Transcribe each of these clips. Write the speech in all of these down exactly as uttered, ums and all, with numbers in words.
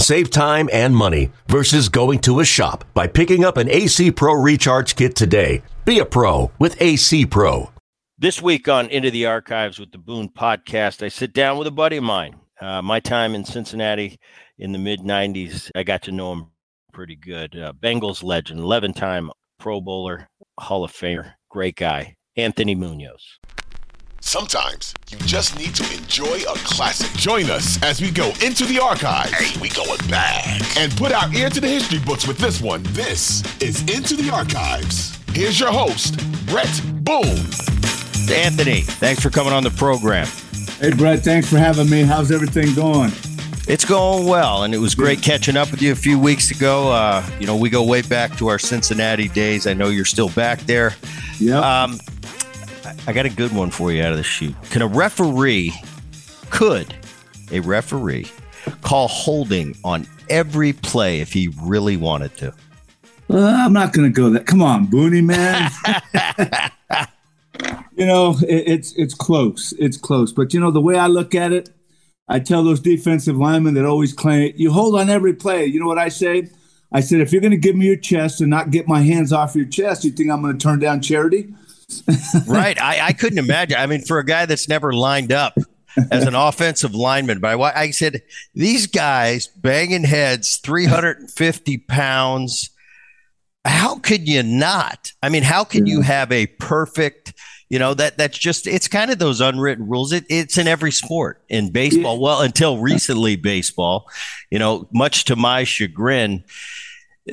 Save time and money versus going to a shop by picking up an A C Pro Recharge Kit today. Be a pro with A C Pro. This week on Into the Archives with the Boone Podcast, I sit down with a buddy of mine. Uh, my time in Cincinnati in the mid nineties, I got to know him pretty good. Uh, Bengals legend, eleven-time Pro Bowler, Hall of Famer, great guy, Anthony Munoz. Sometimes you just need to enjoy a classic. Join us as we go into the archives. Hey, we going back. And put our ear to the history books with this one. This is Into the Archives. Here's your host, Brett Boone. Anthony, thanks for coming on the program. Hey, Brett, thanks for having me. How's everything going? It's going well, and it was great catching up with you a few weeks ago. Uh, you know, we go way back to our Cincinnati days. I know you're still back there. Yeah. Um, I got a good one for you out of the chute. Can a referee, could a referee call holding on every play if he really wanted to? Uh, I'm not going to go that. Come on, Booney, man. You know, it, it's it's close. It's close. But, you know, the way I look at it, I tell those defensive linemen that always claim, you hold on every play. You know what I say? I said, if you're going to give me your chest and not get my hands off your chest, you think I'm going to turn down charity? Right. I, I couldn't imagine. I mean, for a guy that's never lined up as an offensive lineman, but I, I said, these guys banging heads, three hundred fifty pounds. How could you not? I mean, how can yeah. you have a perfect, you know, that that's just, it's kind of those unwritten rules. It, it's in every sport in baseball. Yeah. Well, until recently baseball, you know, much to my chagrin,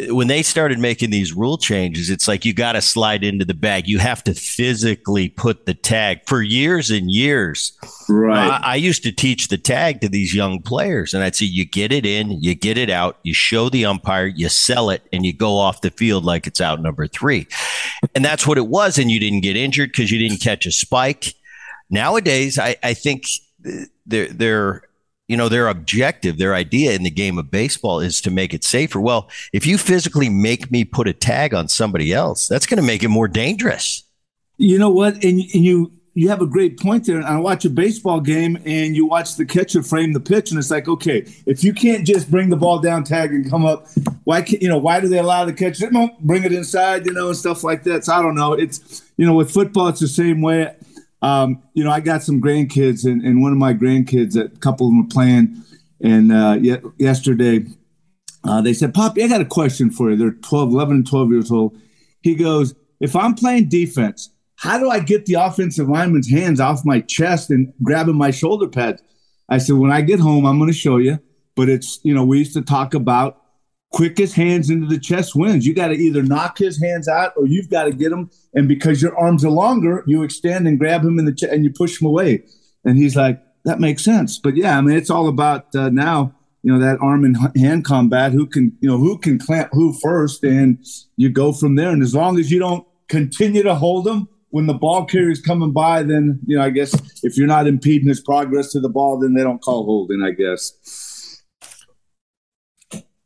when they started making these rule changes, it's like you got to slide into the bag. You have to physically put the tag for years and years. Right. Uh, I used to teach the tag to these young players, and I'd say you get it in, you get it out, you show the umpire, you sell it, and you go off the field like it's out number three. And that's what it was, and you didn't get injured because you didn't catch a spike. Nowadays, I, I think they're, they're – you know, their objective, their idea in the game of baseball is to make it safer. Well, if you physically make me put a tag on somebody else, that's going to make it more dangerous. You know what? And, and you you have a great point there. And I watch a baseball game and you watch the catcher frame the pitch, and it's like, okay, if you can't just bring the ball down, tag, and come up, why can't, you know, why do they allow the catcher to bring it inside, you know, and stuff like that? So I don't know. It's, you know, with football, it's the same way. Um, you know, I got some grandkids, and, and one of my grandkids, a couple of them were playing, and uh, y- yesterday uh, they said, Poppy, I got a question for you. They're twelve, eleven, and twelve years old. He goes, if I'm playing defense, how do I get the offensive lineman's hands off my chest and grabbing my shoulder pads? I said, when I get home, I'm going to show you. But it's, you know, we used to talk about quickest hands into the chest wins. You got to either knock his hands out or you've got to get him. And because your arms are longer, you extend and grab him in the chest and you push him away. And he's like, that makes sense. But yeah, I mean, it's all about uh, now, you know, that arm and hand combat, who can, you know, who can clamp who first, and you go from there. And as long as you don't continue to hold him when the ball carrier's coming by, then, you know, I guess if you're not impeding his progress to the ball, then they don't call holding, I guess.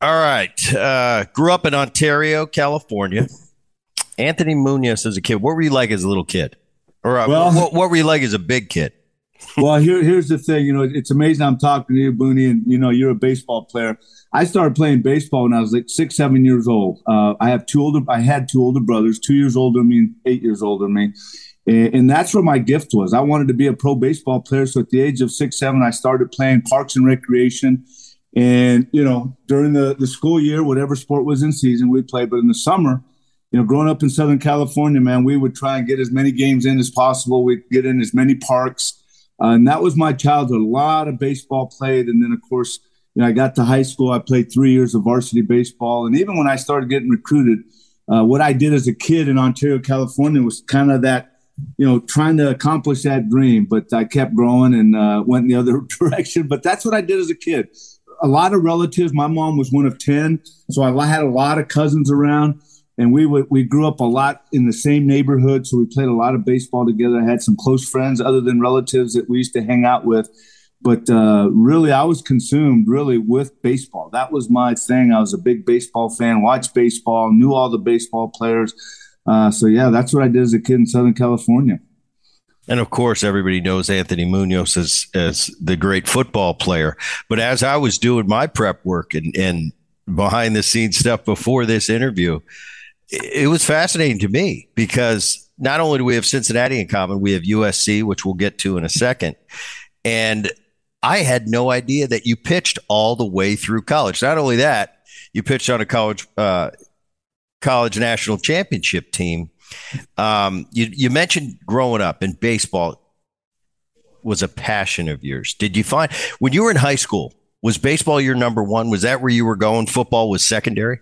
All right. Uh, grew up in Ontario, California. Anthony Munoz as a kid. What were you like as a little kid? Or uh, well, what, what were you like as a big kid? Well, here, here's the thing. You know, it's amazing I'm talking to you, Booney, and, you know, you're a baseball player. I started playing baseball when I was like six, seven years old. Uh, I have two older. I had two older brothers, two years older than me and eight years older than me. And, and that's where my gift was. I wanted to be a pro baseball player. So at the age of six, seven, I started playing parks and recreation. And, you know, during the, the school year, whatever sport was in season, we played. But in the summer, you know, growing up in Southern California, man, we would try and get as many games in as possible. We'd get in as many parks. Uh, and that was my childhood. A lot of baseball played. And then, of course, you know, I got to high school. I played three years of varsity baseball. And even when I started getting recruited, uh, what I did as a kid in Ontario, California was kind of that, you know, trying to accomplish that dream. But I kept growing and uh, went in the other direction. But that's what I did as a kid. A lot of relatives. My mom was one of ten. So I had a lot of cousins around. And we would, we grew up a lot in the same neighborhood, so we played a lot of baseball together. I had some close friends other than relatives that we used to hang out with. But uh, really, I was consumed really with baseball. That was my thing. I was a big baseball fan, watched baseball, knew all the baseball players. Uh, so, yeah, that's what I did as a kid in Southern California. And, of course, everybody knows Anthony Munoz as, as the great football player. But as I was doing my prep work and, and behind-the-scenes stuff before this interview, it was fascinating to me because not only do we have Cincinnati in common, we have U S C, which we'll get to in a second. And I had no idea that you pitched all the way through college. Not only that, you pitched on a college uh, college national championship team. Um, you, you mentioned growing up in baseball was a passion of yours. Did you find when you were in high school, was baseball your number one? Was that where you were going? Football was secondary?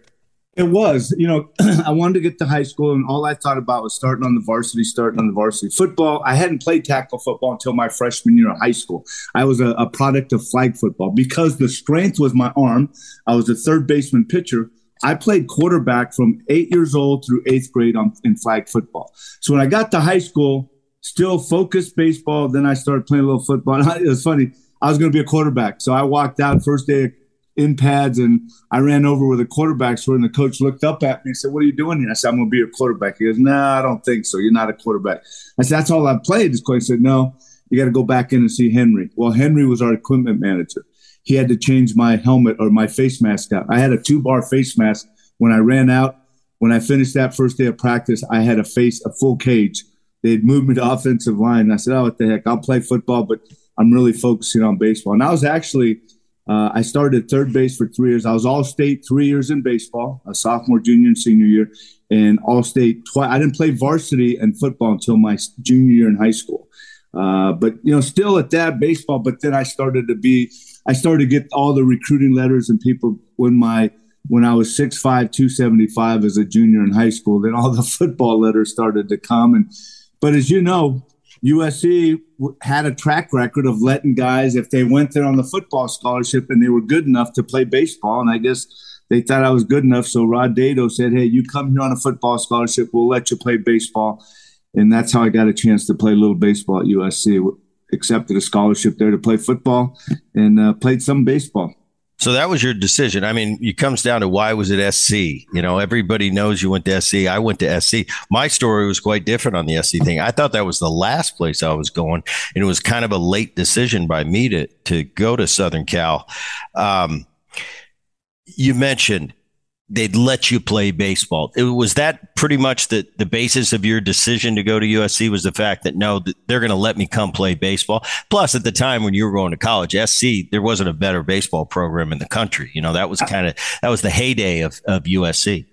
It was, you know, I wanted to get to high school and all I thought about was starting on the varsity, starting on the varsity football. I hadn't played tackle football until my freshman year of high school. I was a, a product of flag football because the strength was my arm. I was a third baseman pitcher. I played quarterback from eight years old through eighth grade on, in flag football. So when I got to high school, still focused baseball, then I started playing a little football. And I, it was funny. I was going to be a quarterback. So I walked out first day of in pads, and I ran over where the quarterbacks were, and the coach looked up at me and said, "What are you doing here?" I said, "I'm going to be a quarterback." He goes, "No, nah, I don't think so. You're not a quarterback." I said, "That's all I've played." This coach said, "No, you got to go back in and see Henry." Well, Henry was our equipment manager. He had to change my helmet or my face mask out. I had a two-bar face mask when I ran out. When I finished that first day of practice, I had a face, a full cage. They'd moved me to offensive line, and I said, "Oh, what the heck? I'll play football, but I'm really focusing on baseball." And I was actually – Uh, I started at third base for three years. I was all-state three years in baseball, a sophomore, junior, and senior year, and all-state twice. I didn't play varsity and football until my junior year in high school. Uh, but, you know, still at that baseball, but then I started to be – I started to get all the recruiting letters and people when my when I was six five, two seventy-five as a junior in high school. Then all the football letters started to come. And but as you know, U S C had a track record of letting guys, if they went there on the football scholarship and they were good enough to play baseball, and I guess they thought I was good enough, so Rod Dedeaux said, "Hey, you come here on a football scholarship, we'll let you play baseball." And that's how I got a chance to play a little baseball at U S C, accepted a scholarship there to play football and uh, played some baseball. So that was your decision. I mean, it comes down to why was it S C? You know, everybody knows you went to S C. I went to S C. My story was quite different on the S C thing. I thought that was the last place I was going, and it was kind of a late decision by me to, to go to Southern Cal. Um, you mentioned they'd let you play baseball. It, was that pretty much the, the basis of your decision to go to U S C was the fact that, no, they're going to let me come play baseball? Plus, at the time when you were going to college, S C, there wasn't a better baseball program in the country. You know, that was kind of – that was the heyday of, of U S C.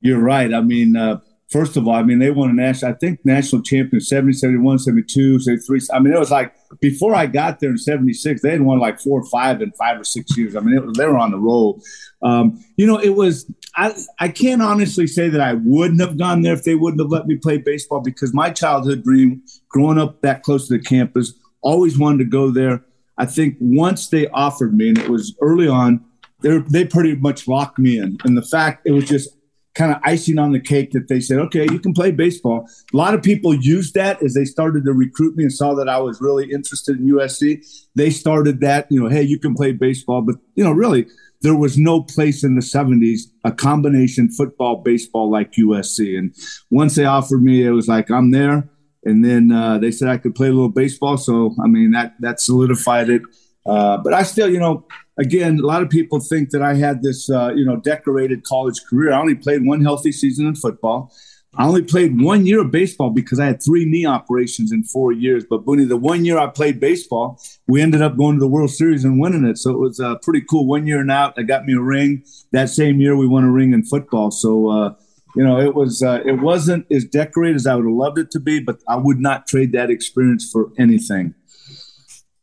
You're right. I mean, uh, first of all, I mean, they won a national – I think national champion, seventy, seventy-one, seventy-two, seventy-three. I mean, it was like – before I got there in seventy-six, they had won like four or five in five or six years. I mean, it was, they were on the roll. Um, you know, it was I, I can't honestly say that I wouldn't have gone there if they wouldn't have let me play baseball, because my childhood dream, growing up that close to the campus, always wanted to go there. I think once they offered me, and it was early on, they they pretty much locked me in. And the fact it was just kind of icing on the cake that they said, "Okay, you can play baseball." A lot of people used that as they started to recruit me and saw that I was really interested in U S C. They started that, you know, "Hey, you can play baseball." But, you know, really, there was no place in the seventies, a combination football, baseball like U S C. And once they offered me, it was like, I'm there. And then uh, they said I could play a little baseball. So, I mean, that that solidified it. Uh, but I still, you know, again, a lot of people think that I had this, uh, you know, decorated college career. I only played one healthy season in football. I only played one year of baseball because I had three knee operations in four years. But, Boone, the one year I played baseball, we ended up going to the World Series and winning it. So it was uh, pretty cool. One year and out, I got me a ring. That same year, we won a ring in football. So, uh, you know, it, was, uh, it wasn't as decorated as I would have loved it to be, but I would not trade that experience for anything.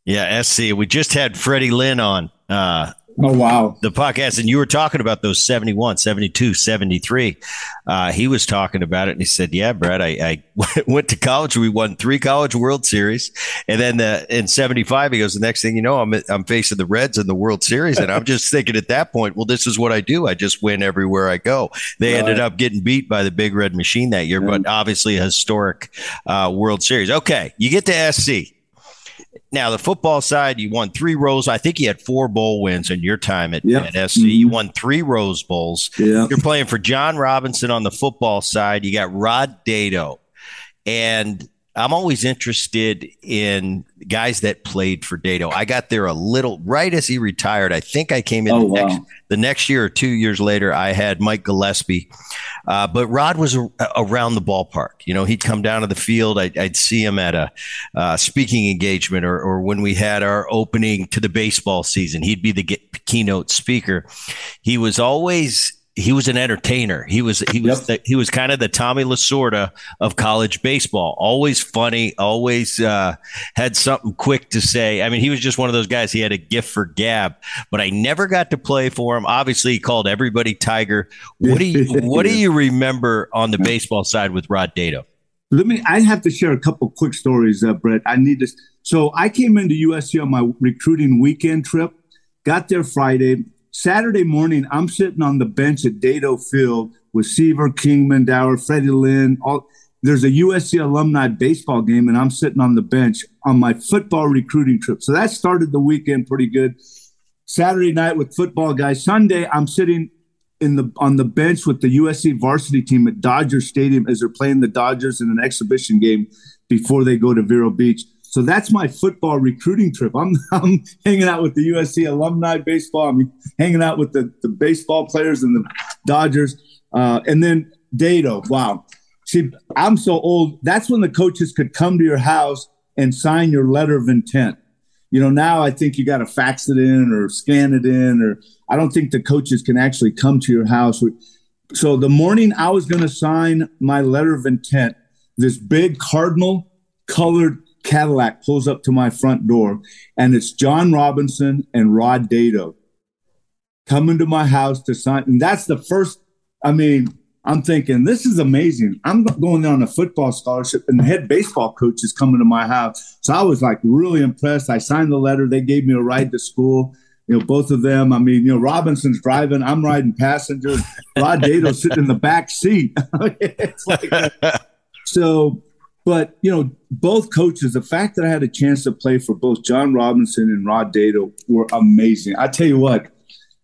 Yeah, S C, we just had Freddie Lynn on uh, oh, wow. the podcast, and you were talking about those seventy-one, seventy-two, seventy-three. Uh, he was talking about it, and he said, yeah, Brett, I, I went to college. We won three college World Series. And then the, in seventy-five, he goes, the next thing you know, I'm I'm facing the Reds in the World Series. And I'm just thinking at that point, well, this is what I do. I just win everywhere I go. They right. ended up getting beat by the Big Red Machine that year, yeah. but obviously a historic uh, World Series. Okay, you get to S C. Now, the football side, you won three Rose. I think you had four bowl wins in your time at, yep. at S C. Mm-hmm. You won three Rose Bowls. Yep. You're playing for John Robinson on the football side. You got Rod Dedeaux. And I'm always interested in guys that played for Dedeaux. I got there a little right as he retired. I think I came in oh, the, wow. next, the next year or two years later. I had Mike Gillespie. Uh, but Rod was a, around the ballpark. You know, he'd come down to the field. I, I'd see him at a uh, speaking engagement or, or when we had our opening to the baseball season. He'd be the get, keynote speaker. He was always he was an entertainer. He was he was yep. the, he was kind of the Tommy Lasorda of college baseball. Always funny. Always uh, had something quick to say. I mean, he was just one of those guys. He had a gift for gab. But I never got to play for him. Obviously, he called everybody Tiger. What do you What do you remember on the baseball side with Rod Dedeaux? Let me. I have to share a couple quick stories, uh, Brett. I need this. So I came into U S C on my recruiting weekend trip. Got there Friday. Saturday morning, I'm sitting on the bench at Dedeaux Field with Seaver, Kingman, Dower, Freddie Lynn. All, there's a U S C alumni baseball game, and I'm sitting on the bench on my football recruiting trip. So that started the weekend pretty good. Saturday night with football guys. Sunday, I'm sitting in the on the bench with the U S C varsity team at Dodger Stadium as they're playing the Dodgers in an exhibition game before they go to Vero Beach. So that's my football recruiting trip. I'm, I'm hanging out with the U S C alumni baseball. I'm hanging out with the, the baseball players and the Dodgers. Uh, and then Dedeaux, wow. See, I'm so old. That's when the coaches could come to your house and sign your letter of intent. You know, now I think you got to fax it in or scan it in, or I don't think the coaches can actually come to your house. So the morning I was going to sign my letter of intent, this big cardinal colored Cadillac pulls up to my front door, and it's John Robinson and Rod Dedeaux coming to my house to sign. And that's the first, I mean, I'm thinking, this is amazing. I'm going on a football scholarship, and the head baseball coach is coming to my house. So I was like really impressed. I signed the letter. They gave me a ride to school. You know, both of them. I mean, you know, Robinson's driving. I'm riding passenger. Rod Dedeaux sitting in the back seat. It's like a, so. But, you know, both coaches, the fact that I had a chance to play for both John Robinson and Rod Dedeaux were amazing. I tell you what,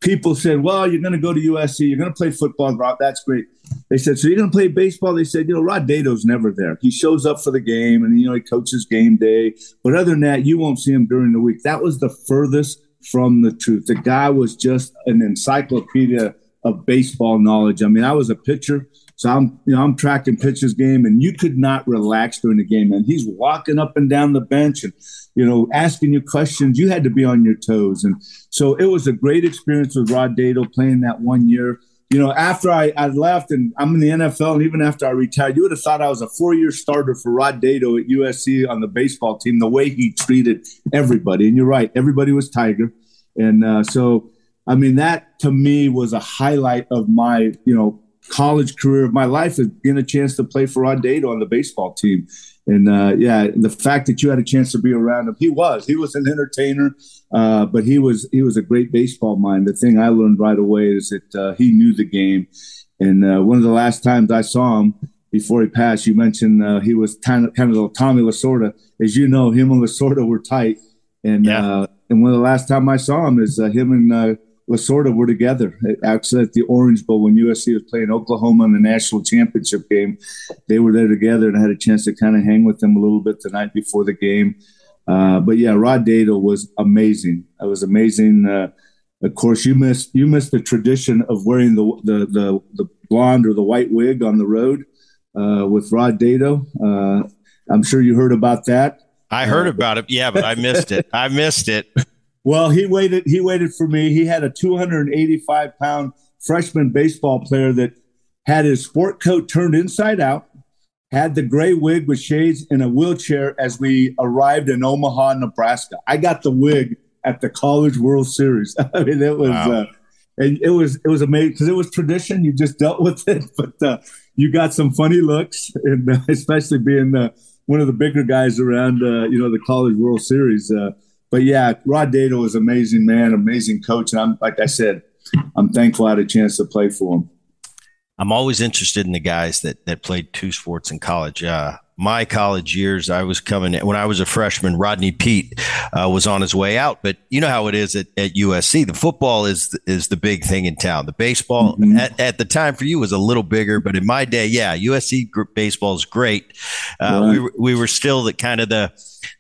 people said, well, you're going to go to U S C. You're going to play football, Rob. That's great. They said, so you're going to play baseball? They said, you know, Rod Dedeaux's never there. He shows up for the game and, you know, he coaches game day. But other than that, you won't see him during the week. That was the furthest from the truth. The guy was just an encyclopedia of baseball knowledge. I mean, I was a pitcher. So I'm, you know, I'm tracking pitches game, and you could not relax during the game. And he's walking up and down the bench, and you know, asking you questions. You had to be on your toes, and so it was a great experience with Rod Dedeaux playing that one year. You know, after I, I left, and I'm in the N F L, and even after I retired, you would have thought I was a four-year starter for Rod Dedeaux at U S C on the baseball team. The way he treated everybody, and you're right, everybody was Tiger, and uh, so I mean, that to me was a highlight of my, you know, college career of my life is getting a chance to play for Rod Dedeaux on the baseball team. And uh, yeah, the fact that you had a chance to be around him, he was, he was an entertainer, uh, but he was, he was a great baseball mind. The thing I learned right away is that uh, he knew the game. And uh, one of the last times I saw him before he passed, you mentioned uh, he was kind of, kind of Tommy Lasorda. As you know, him and Lasorda were tight. And, yeah. uh, and one of the last time I saw him is uh, him and uh, was sort of were together. Actually, at the Orange Bowl, when U S C was playing Oklahoma in the national championship game, they were there together, and I had a chance to kind of hang with them a little bit the night before the game. Uh, but yeah, Rod Dedeaux was amazing. It was amazing. Uh, of course, you missed you missed the tradition of wearing the the the, the blonde or the white wig on the road uh, with Rod Dedeaux. Uh, I'm sure you heard about that. I heard about it. Yeah, but I missed it. I missed it. Well, he waited. He waited for me. He had a two hundred eighty-five pound freshman baseball player that had his sport coat turned inside out, had the gray wig with shades, in a wheelchair as we arrived in Omaha, Nebraska. I got the wig at the College World Series. I mean, it was, wow. uh, and it was, it was amazing because it was tradition. You just dealt with it, but uh, you got some funny looks, and uh, especially being uh, one of the bigger guys around, uh, you know, the College World Series. Uh, But yeah, Rod Dedeaux is an amazing man, amazing coach. And I'm, like I said, I'm thankful I had a chance to play for him. I'm always interested in the guys that that played two sports in college. Uh, my college years, I was coming when I was a freshman, Rodney Pete uh, was on his way out. But you know how it is at, at U S C. The football is is the big thing in town. The baseball mm-hmm. at, at the time for you was a little bigger. But in my day, yeah, U S C baseball is great. Uh, right. We were, we were still the kind of the.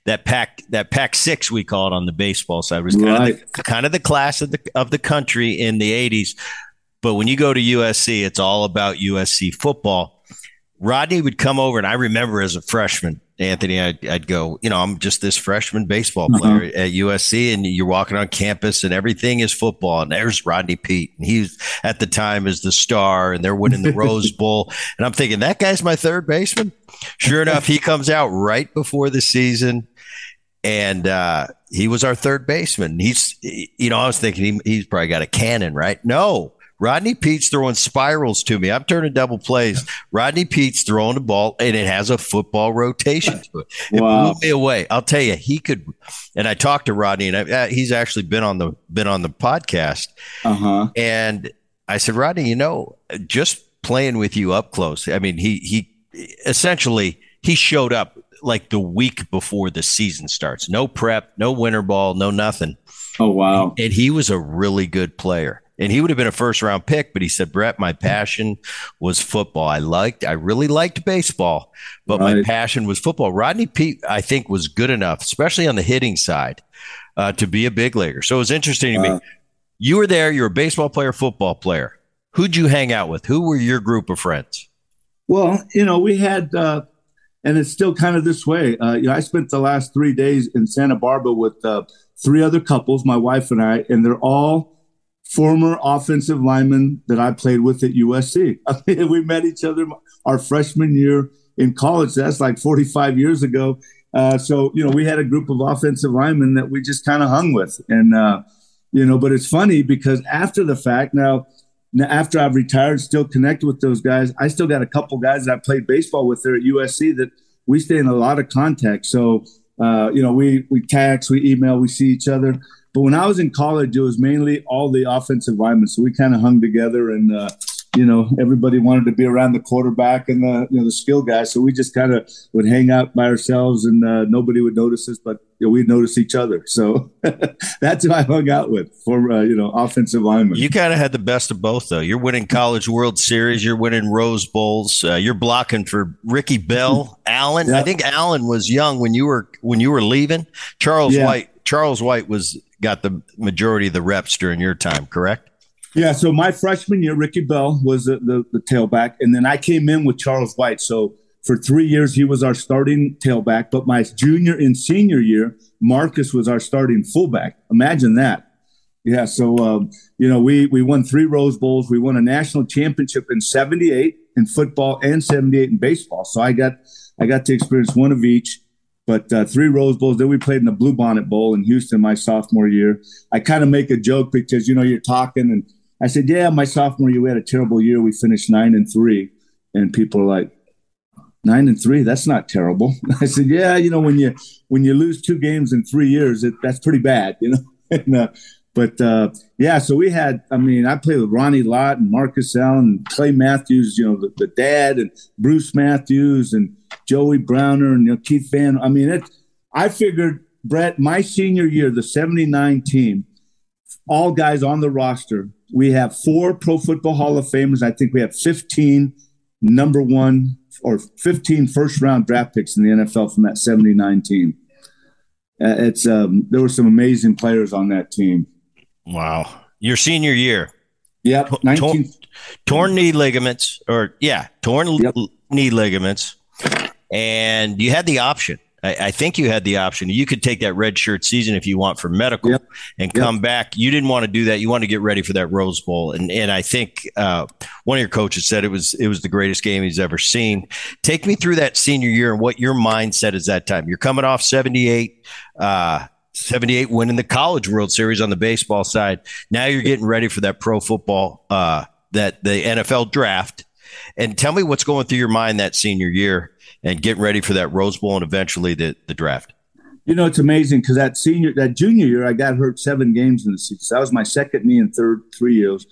That pack, that pack six, we call it on the baseball side, was kind, right. of, the, kind of the class of the of the country in the eighties. But when you go to U S C, it's all about U S C football. Rodney would come over, and I remember as a freshman, Anthony, I'd, I'd go, you know, I'm just this freshman baseball player uh-huh. at U S C, and you're walking on campus, and everything is football. And there's Rodney Pete, and he's at the time is the star, and they're winning the Rose Bowl. And I'm thinking, that guy's my third baseman. Sure enough, he comes out right before the season, and uh, he was our third baseman. He's, you know, I was thinking he, he's probably got a cannon, right? No. Rodney Pete's throwing spirals to me. I'm turning double plays. Rodney Pete's throwing the ball, and it has a football rotation to it. It wow. blew me away. I'll tell you, he could. And I talked to Rodney, and I, he's actually been on the been on the podcast. Uh-huh. And I said, Rodney, you know, just playing with you up close. I mean, he he essentially he showed up like the week before the season starts. No prep, no winter ball, no nothing. Oh wow! And, and he was a really good player. And he would have been a first round pick, but he said, Brett, my passion was football. I liked, I really liked baseball, but right. my passion was football. Rodney Pete, I think, was good enough, especially on the hitting side, uh, to be a big leaguer. So it was interesting to uh, me. You were there. You're a baseball player, football player. Who'd you hang out with? Who were your group of friends? Well, you know, we had, uh, and it's still kind of this way. Uh, you know, I spent the last three days in Santa Barbara with uh, three other couples, my wife and I, and they're all former offensive lineman that I played with at U S C. I mean, we met each other our freshman year in college. That's like forty-five years ago. Uh, so, you know, we had a group of offensive linemen that we just kind of hung with. And, uh, you know, but it's funny because after the fact, now, now after I've retired, still connected with those guys, I still got a couple guys that I played baseball with there at U S C that we stay in a lot of contact. So, uh, you know, we, we text, we email, we see each other. But when I was in college, it was mainly all the offensive linemen. So we kind of hung together and, uh, you know, everybody wanted to be around the quarterback and the, you know, the skill guys. So we just kind of would hang out by ourselves and uh, nobody would notice us, but you know, we'd notice each other. So that's who I hung out with for, uh, you know, offensive linemen. You kind of had the best of both, though. You're winning College World Series. You're winning Rose Bowls. Uh, you're blocking for Ricky Bell, Allen. Yeah. I think Allen was young when you were when you were leaving. Charles yeah. White. Charles White was – got the majority of the reps during your time, correct? Yeah, so my freshman year, Ricky Bell was the, the, the tailback, and then I came in with Charles White. So for three years, he was our starting tailback, but my junior and senior year, Marcus was our starting fullback. Imagine that. Yeah, so, um, you know, we, we won three Rose Bowls. We won a national championship in seventy-eight in football and seventy-eight in baseball. So I got I got to experience one of each. But uh, three Rose Bowls. Then we played in the Blue Bonnet Bowl in Houston my sophomore year. I kind of make a joke because, you know, you're talking. And I said, yeah, my sophomore year, we had a terrible year. We finished nine and three. And people are like, nine and three? That's not terrible. I said, yeah, you know, when you when you lose two games in three years, it, that's pretty bad, you know. and, uh, but, uh, yeah, so we had – I mean, I played with Ronnie Lott and Marcus Allen and Clay Matthews, you know, the, the dad, and Bruce Matthews and – Joey Browner and you know, Keith Van. I mean, it. I figured, Brett, my senior year, the seventy-nine team, all guys on the roster. We have four Pro Football Hall of Famers. I think we have fifteen number one or fifteen first-round draft picks in the N F L from that seventy-nine team. Uh, it's um, there were some amazing players on that team. Wow. Your senior year. Yep. nineteen- torn, torn knee ligaments or, yeah, torn yep. knee ligaments. And you had the option. I, I think you had the option. You could take that red shirt season if you want for medical yep. and yep. come back. You didn't want to do that. You wanted to get ready for that Rose Bowl. And and I think uh, one of your coaches said it was it was the greatest game he's ever seen. Take me through that senior year and what your mindset is that time. You're coming off seventy-eight uh, seventy-eight winning the College World Series on the baseball side. Now you're getting ready for that pro football, uh, that the N F L draft. And tell me what's going through your mind that senior year and getting ready for that Rose Bowl and eventually the, the draft. You know, it's amazing because that senior, that junior year, I got hurt seven games in the season. So that was my second knee in third three years.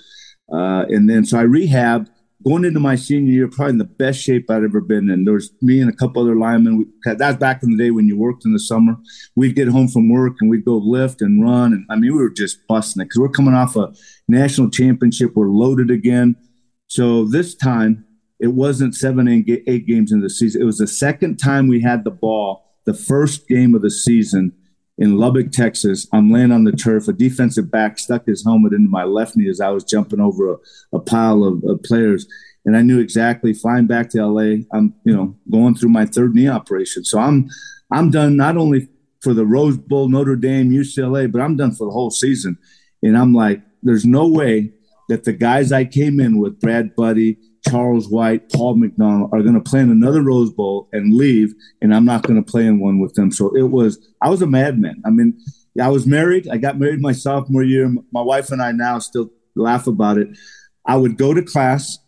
Uh, and then so I rehabbed. Going into my senior year, probably in the best shape I'd ever been in. There was me and a couple other linemen. That was back in the day when you worked in the summer. We'd get home from work and we'd go lift and run. And I mean, we were just busting it because we're coming off a national championship. We're loaded again. So this time it wasn't seven, eight, eight games into the season. It was the second time we had the ball, the first game of the season in Lubbock, Texas. I'm laying on the turf. A defensive back stuck his helmet into my left knee as I was jumping over a, a pile of, of players. And I knew exactly, flying back to L A, I'm, you know, going through my third knee operation. So I'm, I'm done not only for the Rose Bowl, Notre Dame, U C L A, but I'm done for the whole season. And I'm like, there's no way that the guys I came in with, Brad Buddy, Charles White, Paul McDonald, are going to play in another Rose Bowl and leave, and I'm not going to play in one with them. So it was – I was a madman. I mean, I was married. I got married my sophomore year. My wife and I now still laugh about it. I would go to class.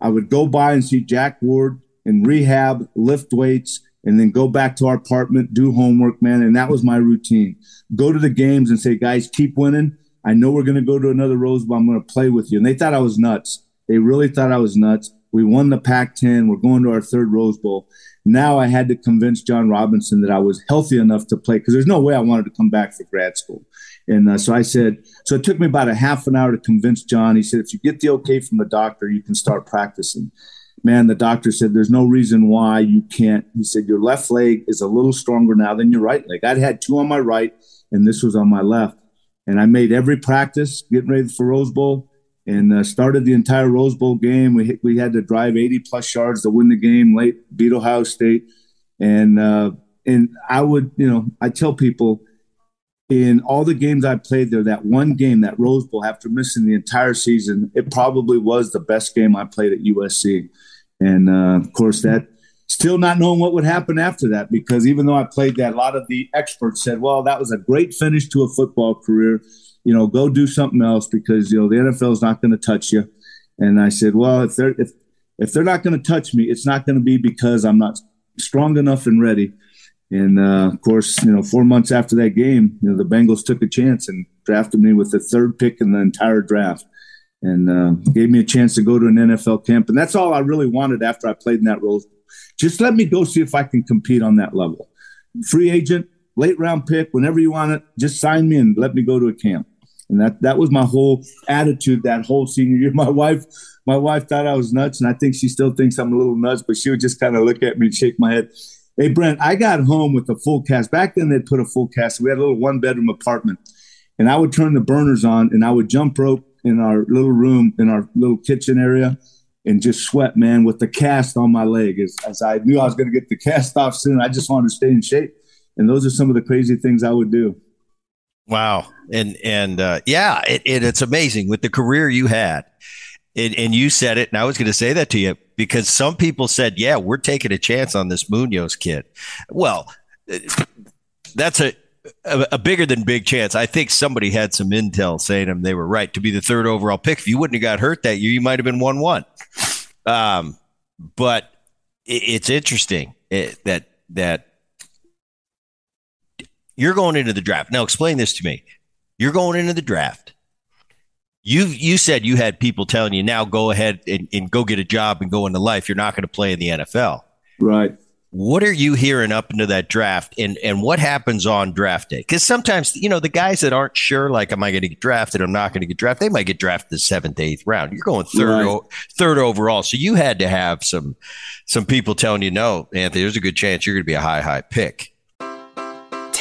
I would go by and see Jack Ward and rehab, lift weights, and then go back to our apartment, do homework, man, and that was my routine. Go to the games and say, guys, keep winning. I know we're going to go to another Rose Bowl. I'm going to play with you. And they thought I was nuts. They really thought I was nuts. We won the Pac ten. We're going to our third Rose Bowl. Now I had to convince John Robinson that I was healthy enough to play because there's no way I wanted to come back for grad school. And uh, so I said, so it took me about a half an hour to convince John. He said, if you get the okay from the doctor, you can start practicing. Man, the doctor said, there's no reason why you can't. He said, your left leg is a little stronger now than your right leg. I'd had two on my right, and this was on my left. And I made every practice getting ready for Rose Bowl. And uh, started the entire Rose Bowl game. We hit, we had to drive eighty-plus yards to win the game late, beat Ohio State. And uh, and I would, you know, I tell people, in all the games I played there, that one game, that Rose Bowl, after missing the entire season, it probably was the best game I played at U S C. And, uh, of course, that still not knowing what would happen after that, because even though I played that, a lot of the experts said, well, that was a great finish to a football career. You know, go do something else because, you know, the N F L is not going to touch you. And I said, well, if they're if, if they're not going to touch me, it's not going to be because I'm not strong enough and ready. And, uh, of course, you know, four months after that game, you know, the Bengals took a chance and drafted me with the third pick in the entire draft and uh, gave me a chance to go to an N F L camp. And that's all I really wanted after I played in that role. Just let me go see if I can compete on that level. Free agent, late round pick, whenever you want it, just sign me and let me go to a camp. And that, that was my whole attitude that whole senior year. My wife my wife thought I was nuts, and I think she still thinks I'm a little nuts, but she would just kind of look at me and shake my head. Hey, Brent, I got home with a full cast. Back then they'd put a full cast. We had a little one-bedroom apartment, and I would turn the burners on, and I would jump rope in our little room, in our little kitchen area, and just sweat, man, with the cast on my leg. As, as I knew I was going to get the cast off soon, I just wanted to stay in shape. And those are some of the crazy things I would do. Wow. And, and, uh, yeah, it, it, it's amazing with the career you had and, and you said it. And I was going to say that to you because some people said, yeah, we're taking a chance on this Munoz kid. Well, that's a, a, a bigger than big chance. I think somebody had some intel saying them they were right to be the third overall pick. If you wouldn't have got hurt that year, you might've been one, one. Um, but it, it's interesting it, that, that, you're going into the draft. Now, explain this to me. You're going into the draft. You you said you had people telling you, now go ahead and, and go get a job and go into life. You're not going to play in the N F L. Right. What are you hearing up into that draft, and, and what happens on draft day? Because sometimes, you know, the guys that aren't sure, like, am I going to get drafted? I'm not going to get drafted. They might get drafted the seventh, eighth round. You're going third, right. third overall. So you had to have some some people telling you, no, Anthony, there's a good chance you're going to be a high, high pick.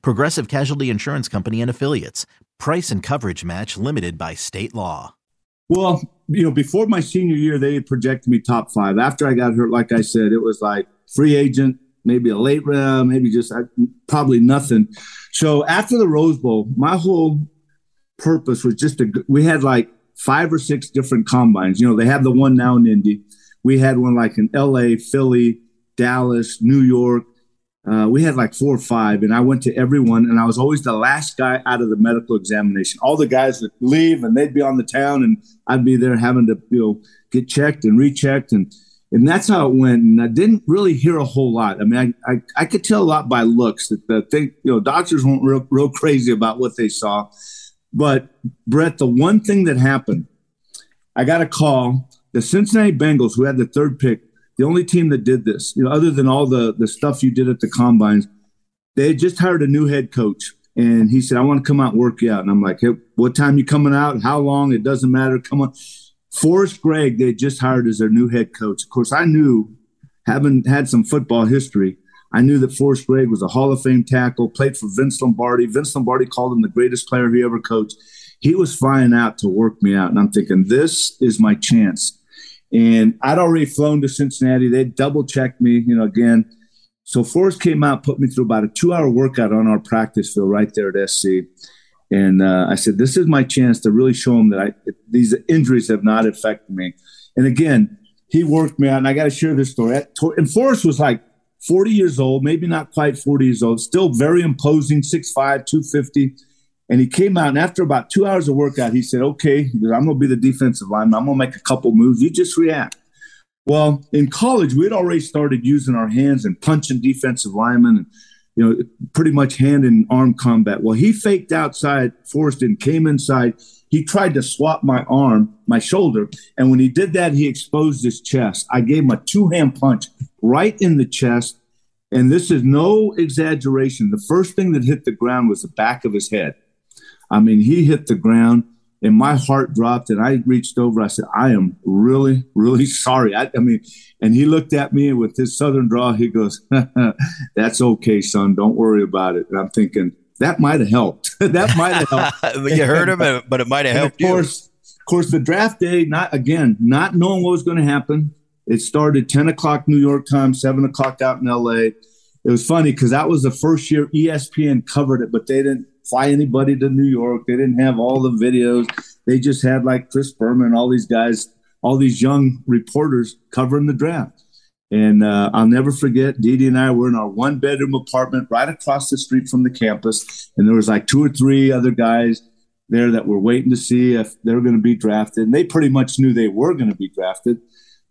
Progressive Casualty Insurance Company and Affiliates. Price and coverage match limited by state law. Well, you know, before my senior year, they had projected me top five. After I got hurt, like I said, it was like free agent, maybe a late round, maybe just uh, probably nothing. So after the Rose Bowl, my whole purpose was just to – we had like five or six different combines. You know, they have the one now in Indy. We had one like in L A, Philly, Dallas, New York. Uh, we had like four or five, and I went to everyone, and I was always the last guy out of the medical examination. All the guys would leave, and they'd be on the town, and I'd be there having to, you know, get checked and rechecked, and and that's how it went. And I didn't really hear a whole lot. I mean, I I, I could tell a lot by looks that the thing, you know, doctors weren't real, real crazy about what they saw. But Brett, the one thing that happened, I got a call. The Cincinnati Bengals, who had the third pick, the only team that did this, you know, other than all the, the stuff you did at the combines, they had just hired a new head coach. And he said, I want to come out and work you out. And I'm like, hey, what time you coming out? How long? It doesn't matter. Come on. Forrest Gregg, they had just hired as their new head coach. Of course, I knew, having had some football history, I knew that Forrest Gregg was a Hall of Fame tackle, played for Vince Lombardi. Vince Lombardi called him the greatest player he ever coached. He was flying out to work me out. And I'm thinking, this is my chance. And I'd already flown to Cincinnati. They double-checked me, you know, again. So Forrest came out, put me through about a two-hour workout on our practice field right there at S C. And uh, I said, this is my chance to really show him that I, these injuries have not affected me. And, again, he worked me out. And I got to share this story. And Forrest was like forty years old, maybe not quite forty years old, still very imposing, six five, two fifty. And he came out, and after about two hours of workout, he said, okay, I'm going to be the defensive lineman. I'm going to make a couple moves. You just react. Well, in college, we had already started using our hands and punching defensive linemen and, you know, pretty much hand and arm combat. Well, he faked outside, Forrest, and came inside. He tried to swap my arm, my shoulder, and when he did that, he exposed his chest. I gave him a two-hand punch right in the chest, and this is no exaggeration. The first thing that hit the ground was the back of his head. I mean, he hit the ground, and my heart dropped, and I reached over. I said, I am really, really sorry. I, I mean, and he looked at me with his southern drawl. He goes, that's okay, son. Don't worry about it. And I'm thinking, that might have helped. that might have helped. You heard him, but it might have helped you. Of course, of course, the draft day, not again, not knowing what was going to happen. It started ten o'clock New York time, seven o'clock out in L A. It was funny because that was the first year E S P N covered it, but they didn't fly anybody to New York. They didn't have all the videos. They just had like Chris Berman and all these guys, all these young reporters covering the draft. And uh, I'll never forget, Dee Dee and I were in our one-bedroom apartment right across the street from the campus, and there was like two or three other guys there that were waiting to see if they were going to be drafted. And they pretty much knew they were going to be drafted.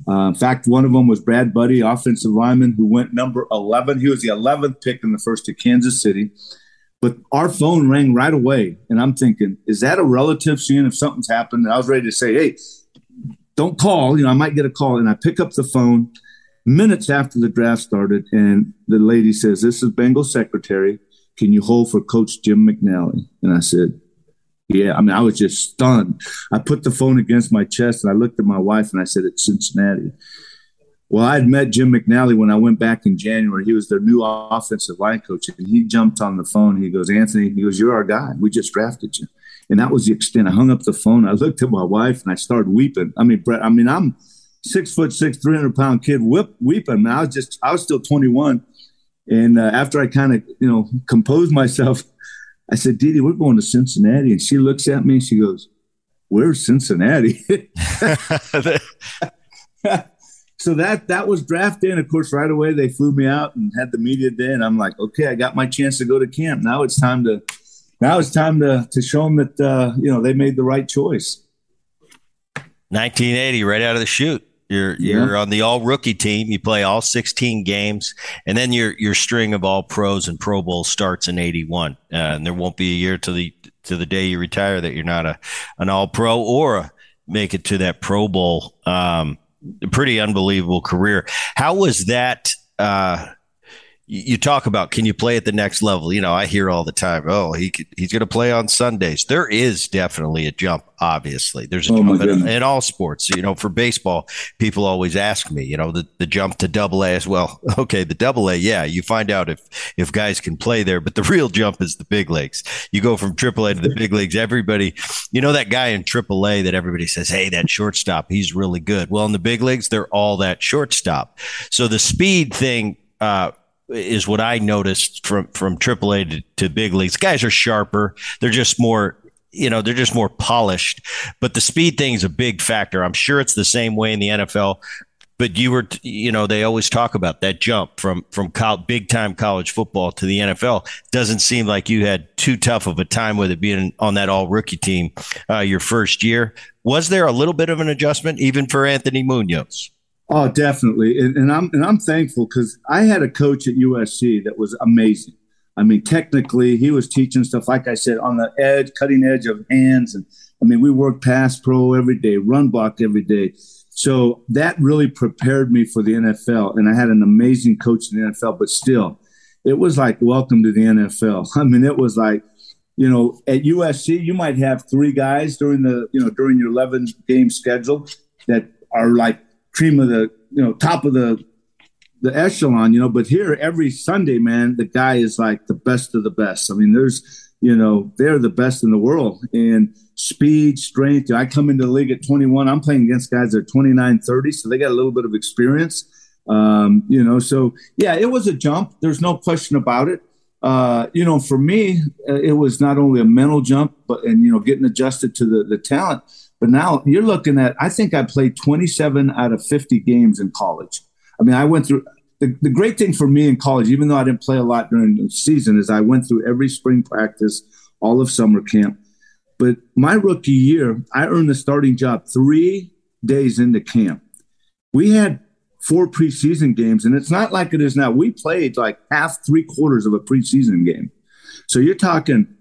Uh, in fact, one of them was Brad Buddy, offensive lineman, who went number eleven. He was the eleventh pick in the first at Kansas City. But our phone rang right away, and I'm thinking, is that a relative seeing if something's happened? And I was ready to say, hey, don't call. You know, I might get a call. And I pick up the phone minutes after the draft started, and the lady says, this is Bengal secretary. Can you hold for Coach Jim McNally? And I said, yeah. I mean, I was just stunned. I put the phone against my chest, and I looked at my wife, and I said, it's Cincinnati. Well, I had met Jim McNally when I went back in January. He was their new offensive line coach, and he jumped on the phone. He goes, Anthony, he goes, you're our guy. We just drafted you. And that was the extent. I hung up the phone. I looked at my wife, and I started weeping. I mean, Brett, I mean, I'm – Six foot six, three hundred pound kid, whip, weeping. I was just, I was still twenty-one. And uh, after I kind of, you know, composed myself, I said, Dee Dee, we're going to Cincinnati. And she looks at me and she goes, where's Cincinnati? So that, that was draft day. And of course, right away, they flew me out and had the media day. And I'm like, okay, I got my chance to go to camp. Now it's time to, now it's time to, to show them that, uh, you know, they made the right choice. nineteen eighty, right out of the chute. You're you're yeah. on the all rookie team. You play all sixteen games, and then your your string of all pros and Pro Bowl starts in eighty-one. Uh, and there won't be a year to the to the day you retire that you're not a an all pro or a, make it to that Pro Bowl. Um, pretty unbelievable career. How was that? Uh, you talk about, can you play at the next level? You know, I hear all the time, oh, he could, he's going to play on Sundays. There is definitely a jump, obviously. There's a oh jump in, in all sports. You know, for baseball, people always ask me, you know, the, the jump to double A as well. Okay, the double A, yeah, you find out if if guys can play there, but the real jump is the big leagues. You go from triple A to the big leagues. Everybody, you know that guy in triple A that everybody says, hey, that shortstop, he's really good. Well, in the big leagues, they're all that shortstop. So the speed thing uh is what I noticed from, from triple A to, to big leagues. Guys are sharper. They're just more, you know, they're just more polished, but the speed thing is a big factor. I'm sure it's the same way in the N F L, but you were, you know, they always talk about that jump from, from co- big time college football to the N F L. Doesn't seem like you had too tough of a time with it being on that all rookie team uh, your first year. Was there a little bit of an adjustment even for Anthony Munoz? Oh, definitely. And, and I'm and I'm thankful because I had a coach at U S C that was amazing. I mean, technically, he was teaching stuff, like I said, on the edge, cutting edge of hands. And I mean, we worked pass pro every day, run block every day. So that really prepared me for the N F L. And I had an amazing coach in the N F L, but still, it was like welcome to the N F L. I mean, it was like, you know, at U S C, you might have three guys during the, you know, during your eleven game schedule that are like cream of the, you know, top of the the echelon, you know, but here every Sunday, man, the guy is like the best of the best. I mean, there's, you know, they're the best in the world. And speed, strength. I come into the league at twenty-one. I'm playing against guys that are twenty-nine, thirty, so they got a little bit of experience. Um, you know, so, yeah, it was a jump. There's no question about it. Uh, you know, for me, it was not only a mental jump, but, and, you know, getting adjusted to the the talent. But now you're looking at, I think I played twenty-seven out of fifty games in college. I mean, I went through, the, the great thing for me in college, even though I didn't play a lot during the season, is I went through every spring practice, all of summer camp. But my rookie year, I earned the starting job three days into camp. We had four preseason games, and it's not like it is now. We played like half, three quarters of a preseason game. So you're talking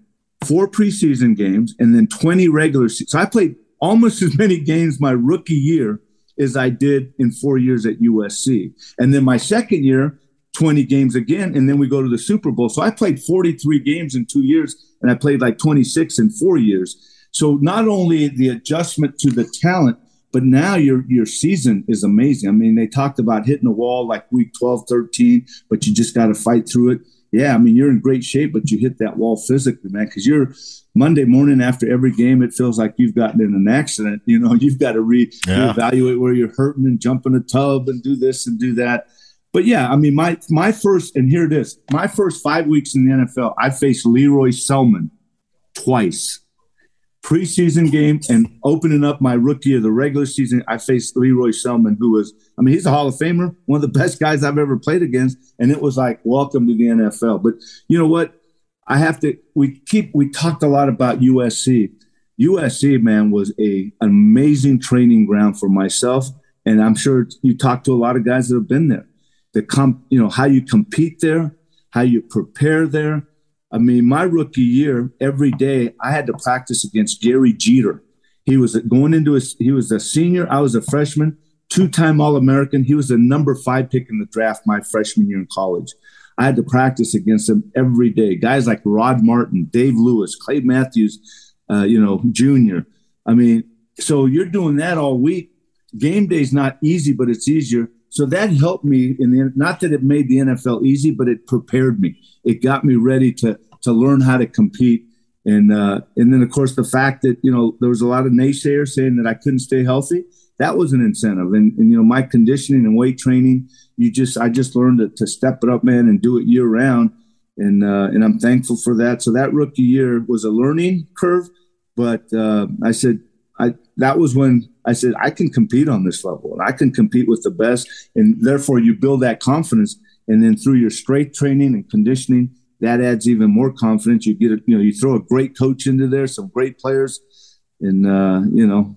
four preseason games and then twenty regular seasons. So I played almost as many games my rookie year as I did in four years at U S C. And then my second year, twenty games again, and then we go to the Super Bowl. So I played forty-three games in two years, and I played like twenty-six in four years. So not only the adjustment to the talent, but now your your season is amazing. I mean, they talked about hitting the wall like week twelve, thirteen, but you just got to fight through it. Yeah, I mean, you're in great shape, but you hit that wall physically, man, because you're Monday morning after every game, it feels like you've gotten in an accident. You know, you've got to re- yeah. reevaluate where you're hurting and jump in a tub and do this and do that. But, yeah, I mean, my my first – and here it is. My first five weeks in the N F L, I faced Leroy Selmon, twice. Preseason game and opening up my rookie of the regular season, I faced Leroy Selmon, who was, I mean, he's a Hall of Famer, one of the best guys I've ever played against. And it was like, welcome to the N F L. But you know what? I have to, we keep, we talked a lot about U S C. U S C, man, was a amazing training ground for myself. And I'm sure you talk to a lot of guys that have been there. The comp, you know, how you compete there, how you prepare there. I mean, my rookie year, every day I had to practice against Jerry Jeter. He was going into his, he was a senior. I was a freshman, two-time All-American. He was the number five pick in the draft my freshman year in college. I had to practice against him every day. Guys like Rod Martin, Dave Lewis, Clay Matthews, uh, you know, Junior. I mean, so you're doing that all week. Game day's not easy, but it's easier. So that helped me in the, not that it made the N F L easy, but it prepared me. It got me ready to to learn how to compete. And uh, and then, of course, the fact that, you know, there was a lot of naysayers saying that I couldn't stay healthy. That was an incentive. And, and you know, my conditioning and weight training, you just I just learned to, to step it up, man, and do it year round. And uh, and I'm thankful for that. So that rookie year was a learning curve. But uh, I said I that was when I said, I can compete on this level and I can compete with the best. And therefore you build that confidence. And then through your strength training and conditioning, that adds even more confidence. You get, a, you know, you throw a great coach into there, some great players. And, uh, you know,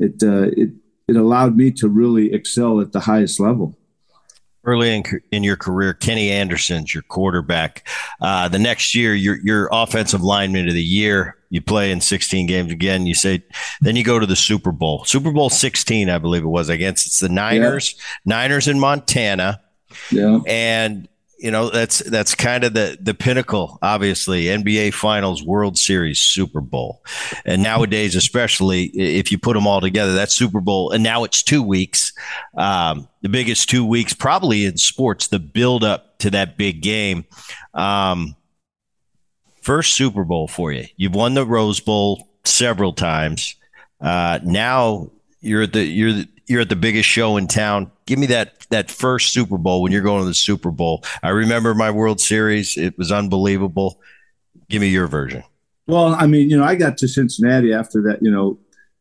it, uh, it, it allowed me to really excel at the highest level. Early in, in your career, Kenny Anderson's your quarterback. Uh, the next year, you're, you're offensive lineman of the year. You play in sixteen games again. You say, then you go to the Super Bowl. Super Bowl sixteen, I believe it was, against it's the Niners. Yeah. Niners in Montana. Yeah. And, you know, that's that's kind of the, the pinnacle, obviously. N B A Finals, World Series, Super Bowl. And nowadays, especially, if you put them all together, that Super Bowl, and now it's two weeks, um, the biggest two weeks probably in sports, the build-up to that big game. Um First Super Bowl for you. You've won the Rose Bowl several times. Uh, now you're at the you're the, you're at the biggest show in town. Give me that that first Super Bowl when you're going to the Super Bowl. I remember my World Series; it was unbelievable. Give me your version. Well, I mean, you know, I got to Cincinnati after that. You know,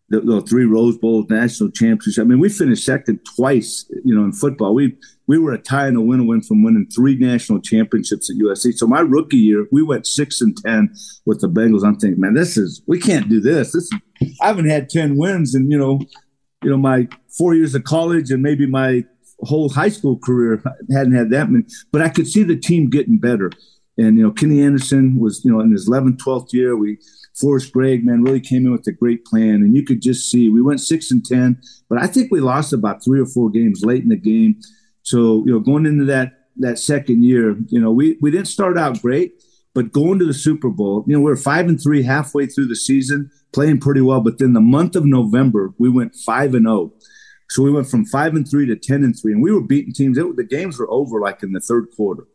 the, the three Rose Bowls, national championships. I mean, we finished second twice. You know, in football, we we were a tie and a win-win from winning three national championships at U S C. So my rookie year, we went six and ten with the Bengals. I'm thinking, man, this is we can't do this. This is, I haven't had ten wins in you know, you know, my four years of college and maybe my whole high school career. I hadn't had that many, but I could see the team getting better. And you know, Kenny Anderson was you know in his eleventh, twelfth year. We Forrest Gregg, man, really came in with a great plan, and you could just see we went six and ten. But I think we lost about three or four games late in the game. So, you know, going into that that second year, you know, we, we didn't start out great, but going to the Super Bowl, you know, we were five and three halfway through the season, playing pretty well. But then the month of November, we went five and oh. So we went from five and three to ten and three, and we were beating teams. It, the games were over like in the third quarter,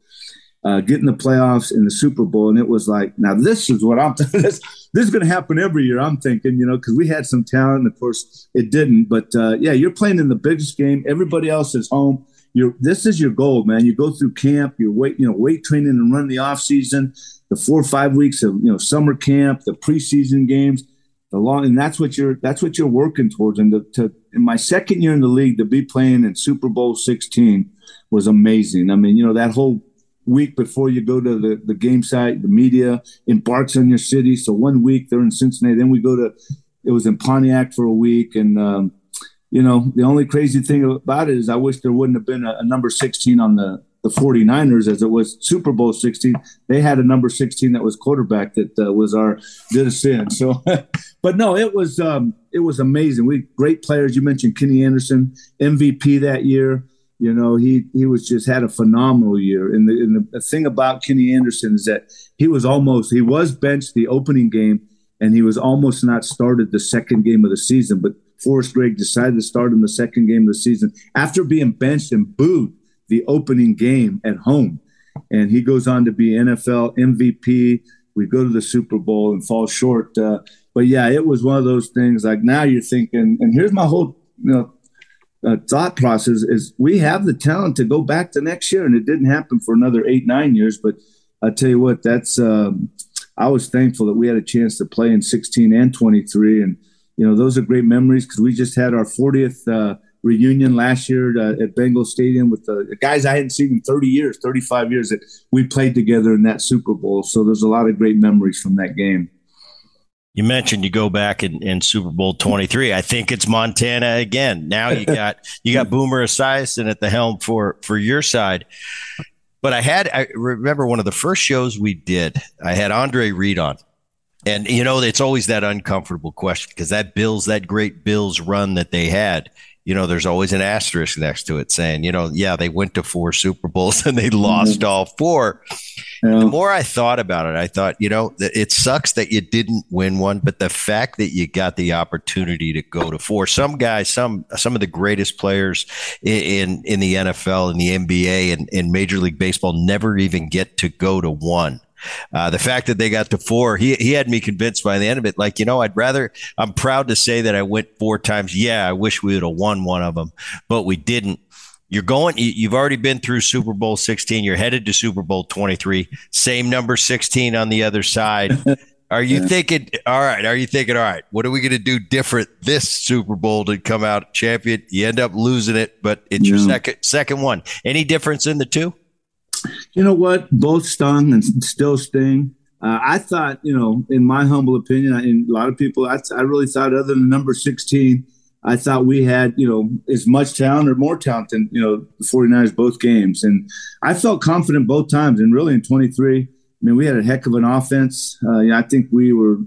uh, getting the playoffs in the Super Bowl. And it was like, now this is what I'm thinking. this, this is going to happen every year, I'm thinking, you know, because we had some talent. Of course, it didn't. But, uh, yeah, you're playing in the biggest game. Everybody else is home. You're, this is your goal, man. You go through camp, you weight, you know, weight training and run the off season, the four or five weeks of you know summer camp, the preseason games, the long, and that's what you're that's what you're working towards. And to, to in my second year in the league to be playing in Super Bowl sixteen was amazing. I mean, you know that whole week before you go to the, the game site, the media embarks on your city. So one week they're in Cincinnati, then we go to it was in Pontiac for a week, and. Um, You know, the only crazy thing about it is I wish there wouldn't have been a, a number sixteen on the, the 49ers as it was Super Bowl sixteen. They had a number sixteen that was quarterback that uh, was our did us in. So, but no, it was um, it was amazing. We great players. You mentioned Kenny Anderson, M V P that year. You know, he he was just had a phenomenal year. And the, and the, the thing about Kenny Anderson is that he was almost he was benched the opening game, and he was almost not started the second game of the season, but. Forrest Gregg decided to start him the second game of the season after being benched and booed the opening game at home. And he goes on to be N F L M V P. We go to the Super Bowl and fall short. Uh, but, yeah, it was one of those things like now you're thinking, and here's my whole you know, uh, thought process is we have the talent to go back to next year, and it didn't happen for another eight, nine years. But I tell you what, that's um, – I was thankful that we had a chance to play in sixteen and twenty-three. And, you know, those are great memories because we just had our fortieth uh, reunion last year uh, at Bengals Stadium with the, the guys I hadn't seen in thirty years, thirty-five years that we played together in that Super Bowl. So there's a lot of great memories from that game. You mentioned you go back in, in Super Bowl twenty-three. I think it's Montana again. Now you got you got Boomer Esiason at the helm for for your side. But I had I remember one of the first shows we did, I had Andre Reed on. And, you know, it's always that uncomfortable question because that Bills, that great Bills run that they had, you know, there's always an asterisk next to it saying, you know, yeah, they went to four Super Bowls and they lost mm-hmm. all four. Yeah. The more I thought about it, I thought, you know, that it sucks that you didn't win one, but the fact that you got the opportunity to go to four, some guys, some some of the greatest players in in the N F L and the N B A and in Major League Baseball never even get to go to one. Uh, the fact that they got to four, he he had me convinced by the end of it. Like, you know, I'd rather, I'm proud to say that I went four times. Yeah, I wish we would have won one of them, but we didn't. You're going, you've already been through Super Bowl sixteen. You're headed to Super Bowl twenty-three, same number sixteen on the other side. Are you yeah. thinking, all right, are you thinking, all right, what are we going to do different this Super Bowl to come out champion? You end up losing it, but it's yeah. your second second one. Any difference in the two? You know what? Both stung and still sting. Uh, I thought, you know, in my humble opinion, and a lot of people, I, I really thought other than number sixteen, I thought we had, you know, as much talent or more talent than, you know, the 49ers both games. And I felt confident both times. And really in twenty-three, I mean, we had a heck of an offense. Uh, you know, I think we were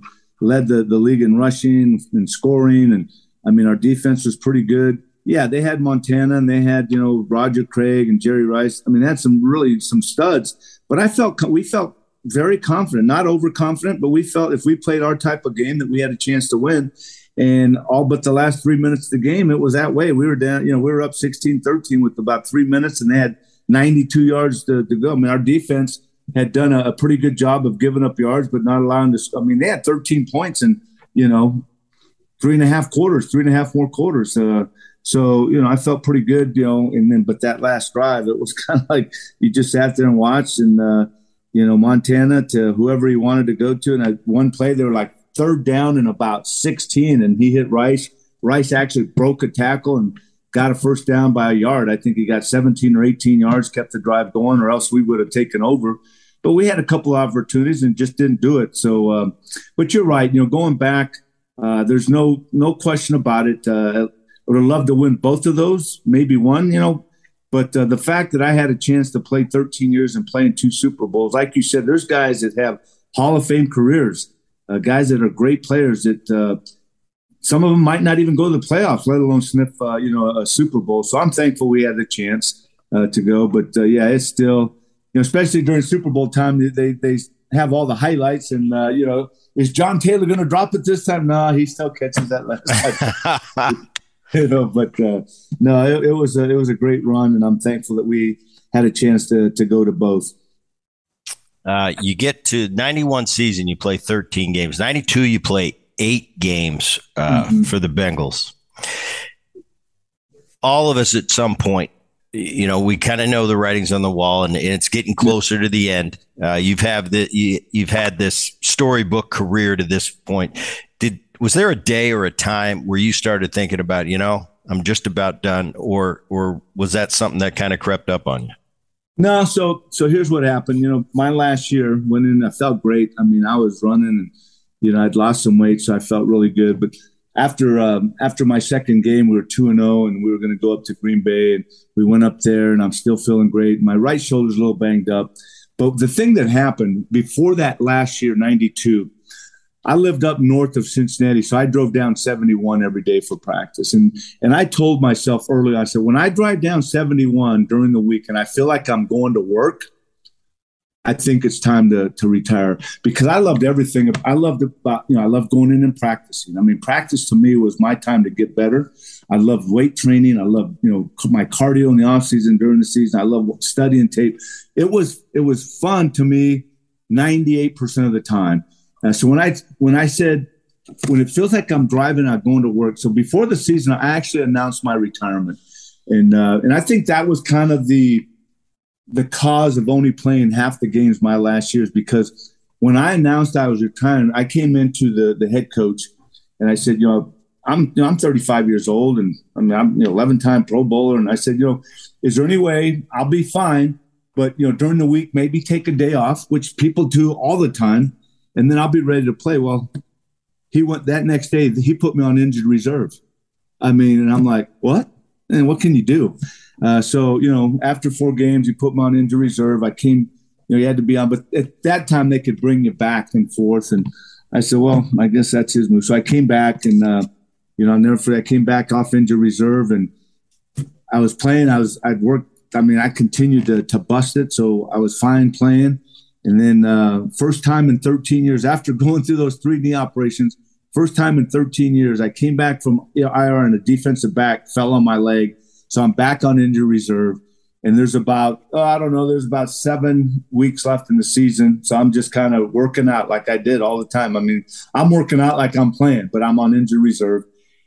led the, the league in rushing and scoring. And, I mean, our defense was pretty good. Yeah, they had Montana and they had, you know, Roger Craig and Jerry Rice. I mean, they had some really some studs. But I felt we felt very confident, not overconfident, but we felt if we played our type of game that we had a chance to win. And all but the last three minutes of the game, it was that way. We were down, you know, we were up sixteen thirteen with about three minutes and they had ninety-two yards to, to go. I mean, our defense had done a, a pretty good job of giving up yards, but not allowing to. I mean, they had thirteen points and, you know, three and a half quarters, three and a half more quarters. Uh, So, you know, I felt pretty good, you know, and then, but that last drive, it was kind of like you just sat there and watched and, uh, you know, Montana to whoever he wanted to go to. And at one play, they were like third down and about sixteen and he hit Rice. Rice actually broke a tackle and got a first down by a yard. I think he got seventeen or eighteen yards, kept the drive going or else we would have taken over. But we had a couple of opportunities and just didn't do it. So, uh, but you're right, you know, going back, uh, there's no, no question about it. Uh, I would have loved to win both of those, maybe one, you know. But uh, the fact that I had a chance to play thirteen years and play in two Super Bowls, like you said, there's guys that have Hall of Fame careers, uh, guys that are great players that uh, some of them might not even go to the playoffs, let alone sniff, uh, you know, a Super Bowl. So I'm thankful we had the chance uh, to go. But, uh, yeah, it's still, you know, especially during Super Bowl time, they they have all the highlights and, uh, you know, is John Taylor going to drop it this time? No, he still catches that last time. You know, but uh, no, it, it was a, it was a great run, and I'm thankful that we had a chance to to go to both. Uh, you get to ninety-one season, you play thirteen games. ninety-two, you play eight games uh, mm-hmm. for the Bengals. All of us at some point, you know, we kind of know the writing's on the wall, and, and it's getting closer to the end. Uh, you've have the you, you've had this storybook career to this point. Was there a day or a time where you started thinking about, you know, I'm just about done, or or was that something that kind of crept up on you? No, so so here's what happened. You know, my last year went in, I felt great. I mean, I was running and, you know, I'd lost some weight, so I felt really good. But after um, after my second game, we were two and oh and we were going to go up to Green Bay. And we went up there and I'm still feeling great. My right shoulder's a little banged up. But the thing that happened before that last year, ninety-two, I lived up north of Cincinnati, so I drove down seventy-one every day for practice. And and I told myself early, I said, when I drive down seventy-one during the week and I feel like I'm going to work, I think it's time to to retire because I loved everything. I loved about, you know, I loved going in and practicing. I mean, practice to me was my time to get better. I loved weight training. I loved, you know, my cardio in the offseason during the season. I loved studying tape. It was it was fun to me ninety-eight percent of the time. Uh, so when I when I said, when it feels like I'm driving, I'm going to work. So before the season, I actually announced my retirement. And uh, and I think that was kind of the the cause of only playing half the games my last years because when I announced I was retiring, I came into the the head coach and I said, you know, I'm you know, I'm thirty-five years old, and I mean, I'm an you know, eleven-time Pro Bowler. And I said, you know, is there any way I'll be fine, but, you know, during the week, maybe take a day off, which people do all the time, and then I'll be ready to play. Well, he went that next day. He put me on injured reserve. I mean, and I'm like, what? And what can you do? Uh, so, you know, after four games, he put me on injured reserve. I came, you know, he had to be on. But at that time, they could bring you back and forth. And I said, well, I guess that's his move. So I came back and, uh, you know, I'll never forget. I came back off injured reserve and I was playing. I was, I'd worked. I mean, I continued to, to bust it. So I was fine playing. And then uh, first time in thirteen years, after going through those three knee operations, first time in thirteen years, I came back from I R and a defensive back fell on my leg. So I'm back on injured reserve. And there's about, oh, I don't know, there's about seven weeks left in the season. So I'm just kind of working out like I did all the time. I mean, I'm working out like I'm playing, but I'm on injured reserve.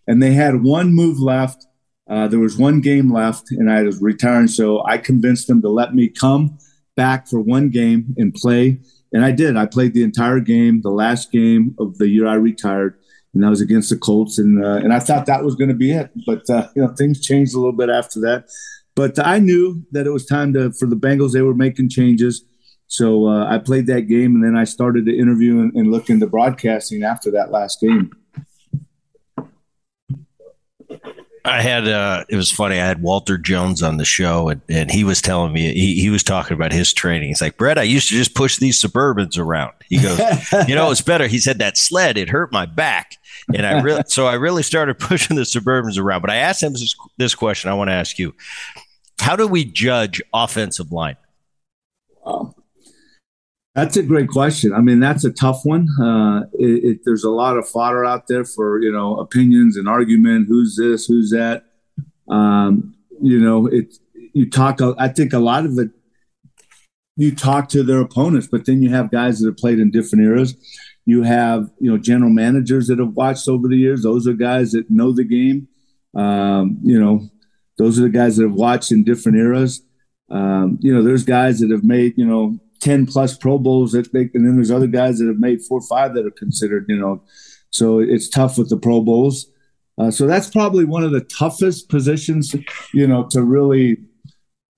And they had one move left. Uh, there was one game left, and I was retiring. So I convinced them to let me come back for one game and play. And I did. I played the entire game, the last game of the year I retired. And that was against the Colts. And uh, and I thought that was going to be it. But, uh, you know, things changed a little bit after that. But I knew that it was time to for the Bengals. They were making changes. So uh, I played that game, and then I started to interview and, and look into broadcasting after that last game. I had, uh, it was funny. I had Walter Jones on the show, and, and he was telling me, he, he was talking about his training. He's like, Brett, I used to just push these Suburbans around. He goes, you know, it's better. He said that sled, it hurt my back. And I really, so I really started pushing the Suburbans around, but I asked him this, this question. I want to ask you, how do we judge offensive line? Wow. That's a great question. I mean, that's a tough one. Uh, it, it, there's a lot of fodder out there for, you know, opinions and argument. Who's this? Who's that? Um, you know, it. You talk. I think a lot of it. You talk to their opponents, but then you have guys that have played in different eras. You have, you know, general managers that have watched over the years. Those are guys that know the game. Um, you know, those are the guys that have watched in different eras. Um, you know, there's guys that have made, you know, ten plus Pro Bowls that they, and then there's other guys that have made four or five that are considered, you know, so it's tough with the Pro Bowls. Uh, so that's probably one of the toughest positions, you know, to really,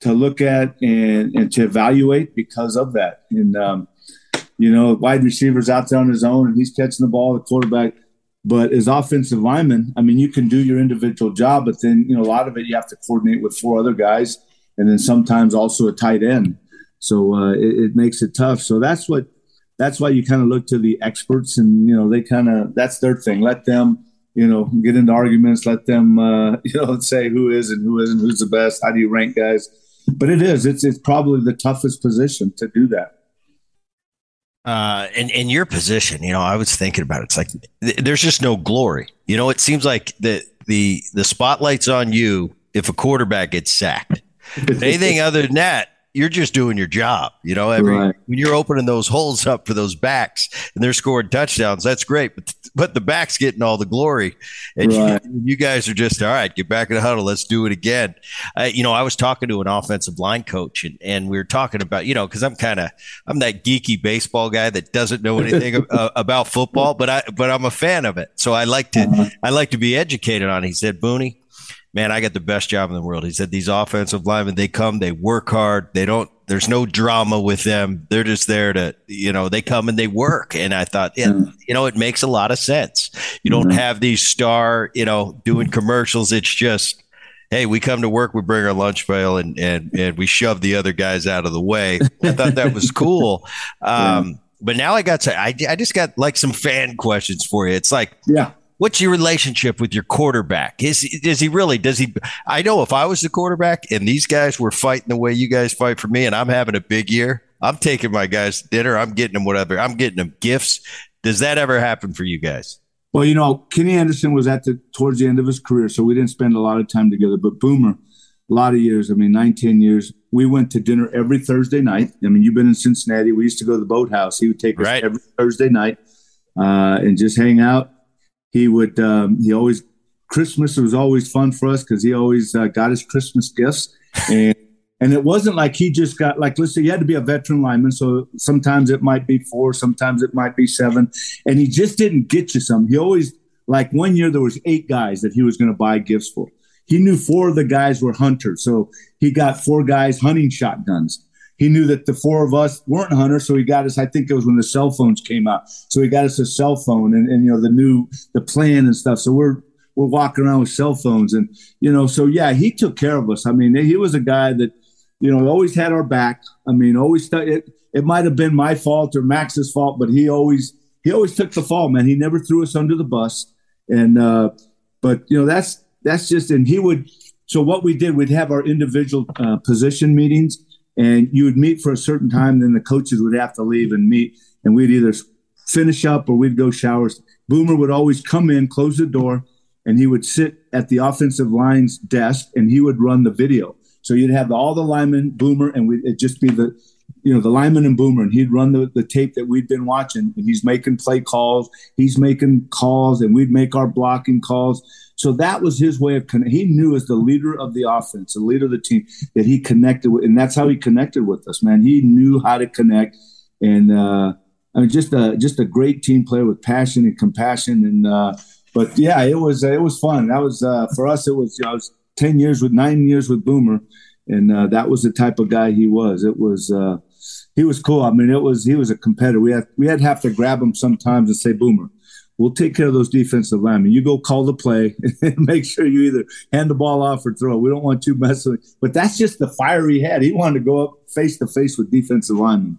to look at and, and to evaluate because of that. And, um, you know, wide receiver's out there on his own and he's catching the ball, the quarterback, but as offensive lineman, I mean, you can do your individual job, but then, you know, a lot of it, you have to coordinate with four other guys and then sometimes also a tight end. So uh, it, it makes it tough. So that's what, that's why you kind of look to the experts and, you know, they kind of, that's their thing. Let them, you know, get into arguments, let them, uh, you know, say who is and who isn't, who's the best, how do you rank guys? But it is, it's, it's probably the toughest position to do that. Uh, and in your position, you know, I was thinking about it. It's like, th- there's just no glory. You know, it seems like the, the, the spotlight's on you if a quarterback gets sacked. Anything other than that, you're just doing your job. You know, every, right. When you're opening those holes up for those backs and they're scoring touchdowns, that's great. But, but the back's getting all the glory. And right. you, you guys are just, all right, get back in the huddle. Let's do it again. Uh, you know, I was talking to an offensive line coach and, and we were talking about, you know, because I'm kind of, I'm that geeky baseball guy that doesn't know anything uh, about football, but I, but I'm a fan of it. So I like to, uh-huh. I like to be educated on it. He said, Booney, man, I got the best job in the world. He said, these offensive linemen, they come, they work hard. They don't, there's no drama with them. They're just there to, you know, they come and they work. And I thought, yeah, yeah. you know, it makes a lot of sense. You don't yeah. have these star, you know, doing commercials. It's just, hey, we come to work, we bring our lunch pail and, and, and we shove the other guys out of the way. I thought that was cool. Um, yeah. But now I got to, I, I just got like some fan questions for you. It's like, yeah. What's your relationship with your quarterback? Is, is he really, does he, I know if I was the quarterback and these guys were fighting the way you guys fight for me and I'm having a big year, I'm taking my guys to dinner. I'm getting them whatever. I'm getting them gifts. Does that ever happen for you guys? Well, you know, Kenny Anderson was at the, towards the end of his career. So we didn't spend a lot of time together, but Boomer, a lot of years. I mean, nine, ten years. We went to dinner every Thursday night. I mean, you've been in Cincinnati. We used to go to the boathouse. He would take us right. every Thursday night uh, and just hang out. He would, um, he always, Christmas was always fun for us because he always uh, got his Christmas gifts. And And it wasn't like he just got, like, let's say you had to be a veteran lineman. So sometimes it might be four, sometimes it might be seven. And he just didn't get you some. He always, like one year there was eight guys that he was going to buy gifts for. He knew four of the guys were hunters. So he got four guys hunting shotguns. He knew that the four of us weren't hunters. So he got us, I think it was when the cell phones came out. So he got us a cell phone and, and you know, the new, the plan and stuff. So we're, we're walking around with cell phones and, you know, so yeah, he took care of us. I mean, he was a guy that, you know, always had our back. I mean, always th- it, it might have been my fault or Max's fault, but he always he always took the fall, man. He never threw us under the bus. And uh, but you know, that's that's just and he would. So what we did, we'd have our individual uh, position meetings, and you would meet for a certain time. Then the coaches would have to leave and meet, and we'd either finish up or we'd go showers. Boomer would always come in, close the door, and he would sit at the offensive line's desk, and he would run the video. So you'd have all the linemen, Boomer, and we, it'd just be the, you know, the lineman and Boomer, and he'd run the, the tape that we'd been watching, and he's making play calls, he's making calls, and we'd make our blocking calls. So that was his way of con- he knew as the leader of the offense, the leader of the team, that he connected with, and that's how he connected with us, man. He knew how to connect, and uh, I mean, just a just a great team player with passion and compassion, and uh, but yeah, it was it was fun. That was uh, for us. It was you know, I was. Ten years with nine years with Boomer, and uh, that was the type of guy he was. It was uh, he was cool. I mean, it was he was a competitor. We had we had to have to grab him sometimes and say, Boomer, we'll take care of those defensive linemen. You go call the play and make sure you either hand the ball off or throw. We don't want you messing. But that's just the fire he had. He wanted to go up face to face with defensive linemen.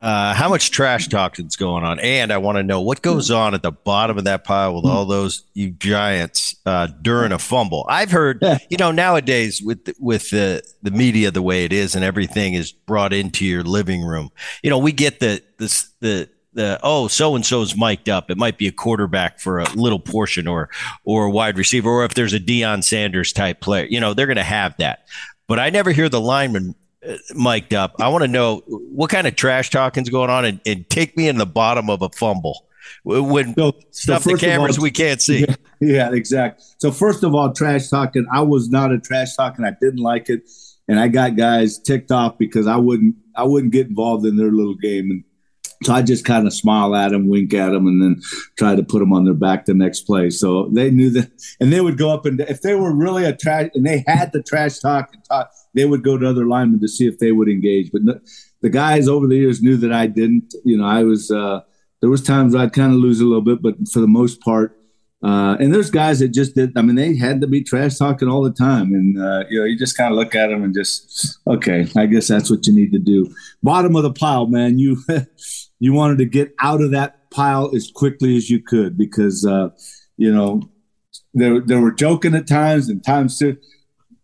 Uh, how much trash talk is going on? And I want to know what goes on at the bottom of that pile with all those you giants uh, during a fumble. I've heard, you know, nowadays with with the, the media the way it is and everything is brought into your living room. You know, we get the this the the oh so and so's mic'd up. It might be a quarterback for a little portion, or or a wide receiver, or if there's a Deion Sanders type player. You know, they're going to have that. But I never hear the lineman mic'd up. I want to know what kind of trash talking's going on, and, and take me in the bottom of a fumble when so, stuff so the cameras all, we can't see. Yeah, yeah, exactly. So first of all, trash talking, I was not a trash talking. I didn't like it. And I got guys ticked off because I wouldn't, I wouldn't get involved in their little game. And so I just kind of smile at them, wink at them, and then try to put them on their back the next play. So they knew that, and they would go up, and if they were really a trash and they had the trash talk and talk, they would go to other linemen to see if they would engage. But no, the guys over the years knew that I didn't. You know, I was uh, there was times where I'd kind of lose a little bit, but for the most part, uh, and there's guys that just did. I mean, they had to be trash talking all the time, and uh, you know, you just kind of look at them and just, okay, I guess that's what you need to do. Bottom of the pile, man. You you wanted to get out of that pile as quickly as you could because uh, you know there there were joking at times and times too.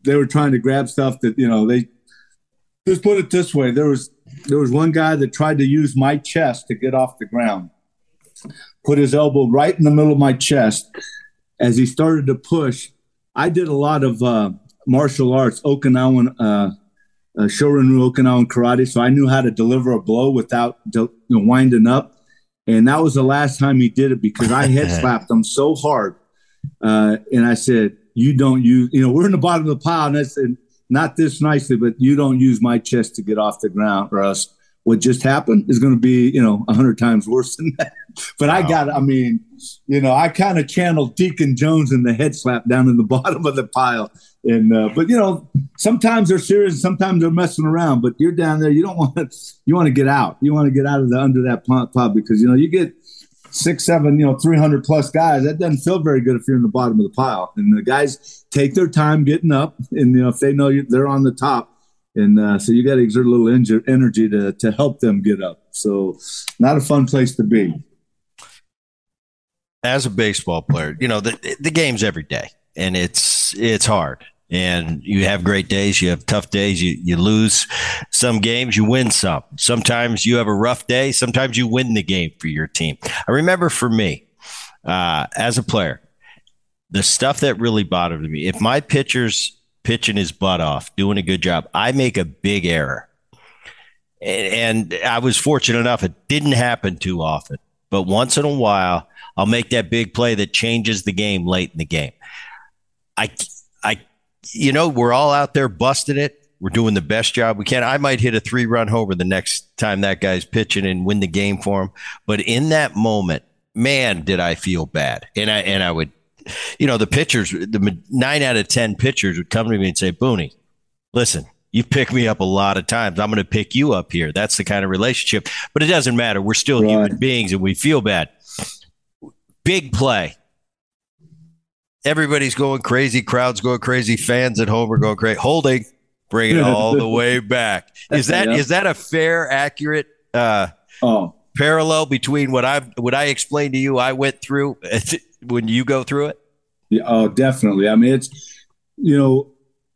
They were trying to grab stuff that, you know, they just put it this way. There was there was one guy that tried to use my chest to get off the ground, put his elbow right in the middle of my chest. As he started to push, I did a lot of uh, martial arts, Okinawan, uh, uh, Shorinru Okinawan karate. So I knew how to deliver a blow without you know, winding up. And that was the last time he did it because I head slapped him so hard. Uh, and I said, you don't use, you know, we're in the bottom of the pile, and that's and not this nicely, but you don't use my chest to get off the ground, or else what just happened is going to be, you know, a hundred times worse than that. But wow. I got, I mean, you know, I kind of channeled Deacon Jones in the head slap down in the bottom of the pile. And, uh, but you know, sometimes they're serious, sometimes they're messing around, but you're down there. You don't want to, you want to get out. You want to get out of the, under that pile because, you know, you get six, seven, you know, three hundred plus guys, that doesn't feel very good if you're in the bottom of the pile. And the guys take their time getting up, and, you know, if they know you, they're on the top. And uh, so you got to exert a little injure, energy to, to help them get up. So not a fun place to be. As a baseball player, you know, the the game's every day, and it's it's hard. And you have great days, you have tough days, you, you lose some games, you win some. Sometimes you have a rough day, sometimes you win the game for your team. I remember for me, uh, as a player, the stuff that really bothered me, if my pitcher's pitching his butt off, doing a good job, I make a big error. And I was fortunate enough, it didn't happen too often. But once in a while, I'll make that big play that changes the game late in the game. I, I, you know, we're all out there busting it. We're doing the best job we can. I might hit a three-run homer the next time that guy's pitching and win the game for him. But in that moment, man, did I feel bad. And I and I would, you know, the pitchers, the nine out of ten pitchers would come to me and say, Booney, listen, you've picked me up a lot of times. I'm going to pick you up here. That's the kind of relationship. But it doesn't matter. We're still right. human beings and we feel bad. Big play. Everybody's going crazy. Crowds going crazy. Fans at home are going crazy. Holding, bring it all the way back. Is that yeah. is that a fair, accurate uh, oh. parallel between what I what I explained to you I went through when you go through it? Yeah, oh, definitely. I mean, it's, you know,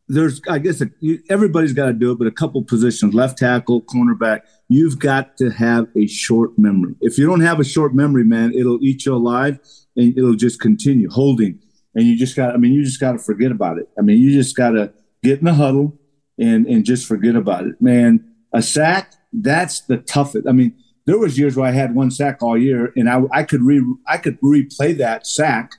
there's I guess a, you, everybody's got to do it, but a couple positions, left tackle, cornerback, you've got to have a short memory. If you don't have a short memory, man, it'll eat you alive and it'll just continue holding. And you just got, I mean, you just got to forget about it. I mean, you just got to get in the huddle and, and just forget about it, man. A sack, that's the toughest. I mean, there was years where I had one sack all year and I, I could re I could replay that sack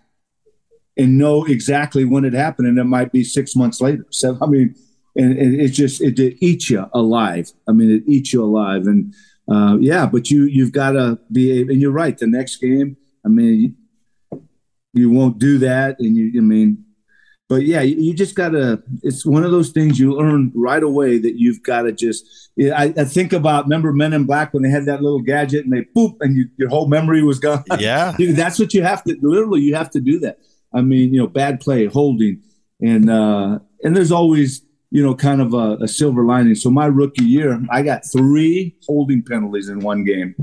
and know exactly when it happened. And it might be six months later. So, I mean, and, and it just, it, it eats you alive. I mean, it eats you alive and uh, yeah, but you, you've got to be, and you're right. The next game, I mean, you, You won't do that. And you, I mean, but yeah, you, you just gotta, it's one of those things you learn right away that you've got to just, I, I think about, remember Men in Black when they had that little gadget and they boop and you, your whole memory was gone. Yeah. That's what you have to, literally you have to do that. I mean, you know, bad play, holding and, uh, and there's always, you know, kind of a, a silver lining. So my rookie year, I got three holding penalties in one game.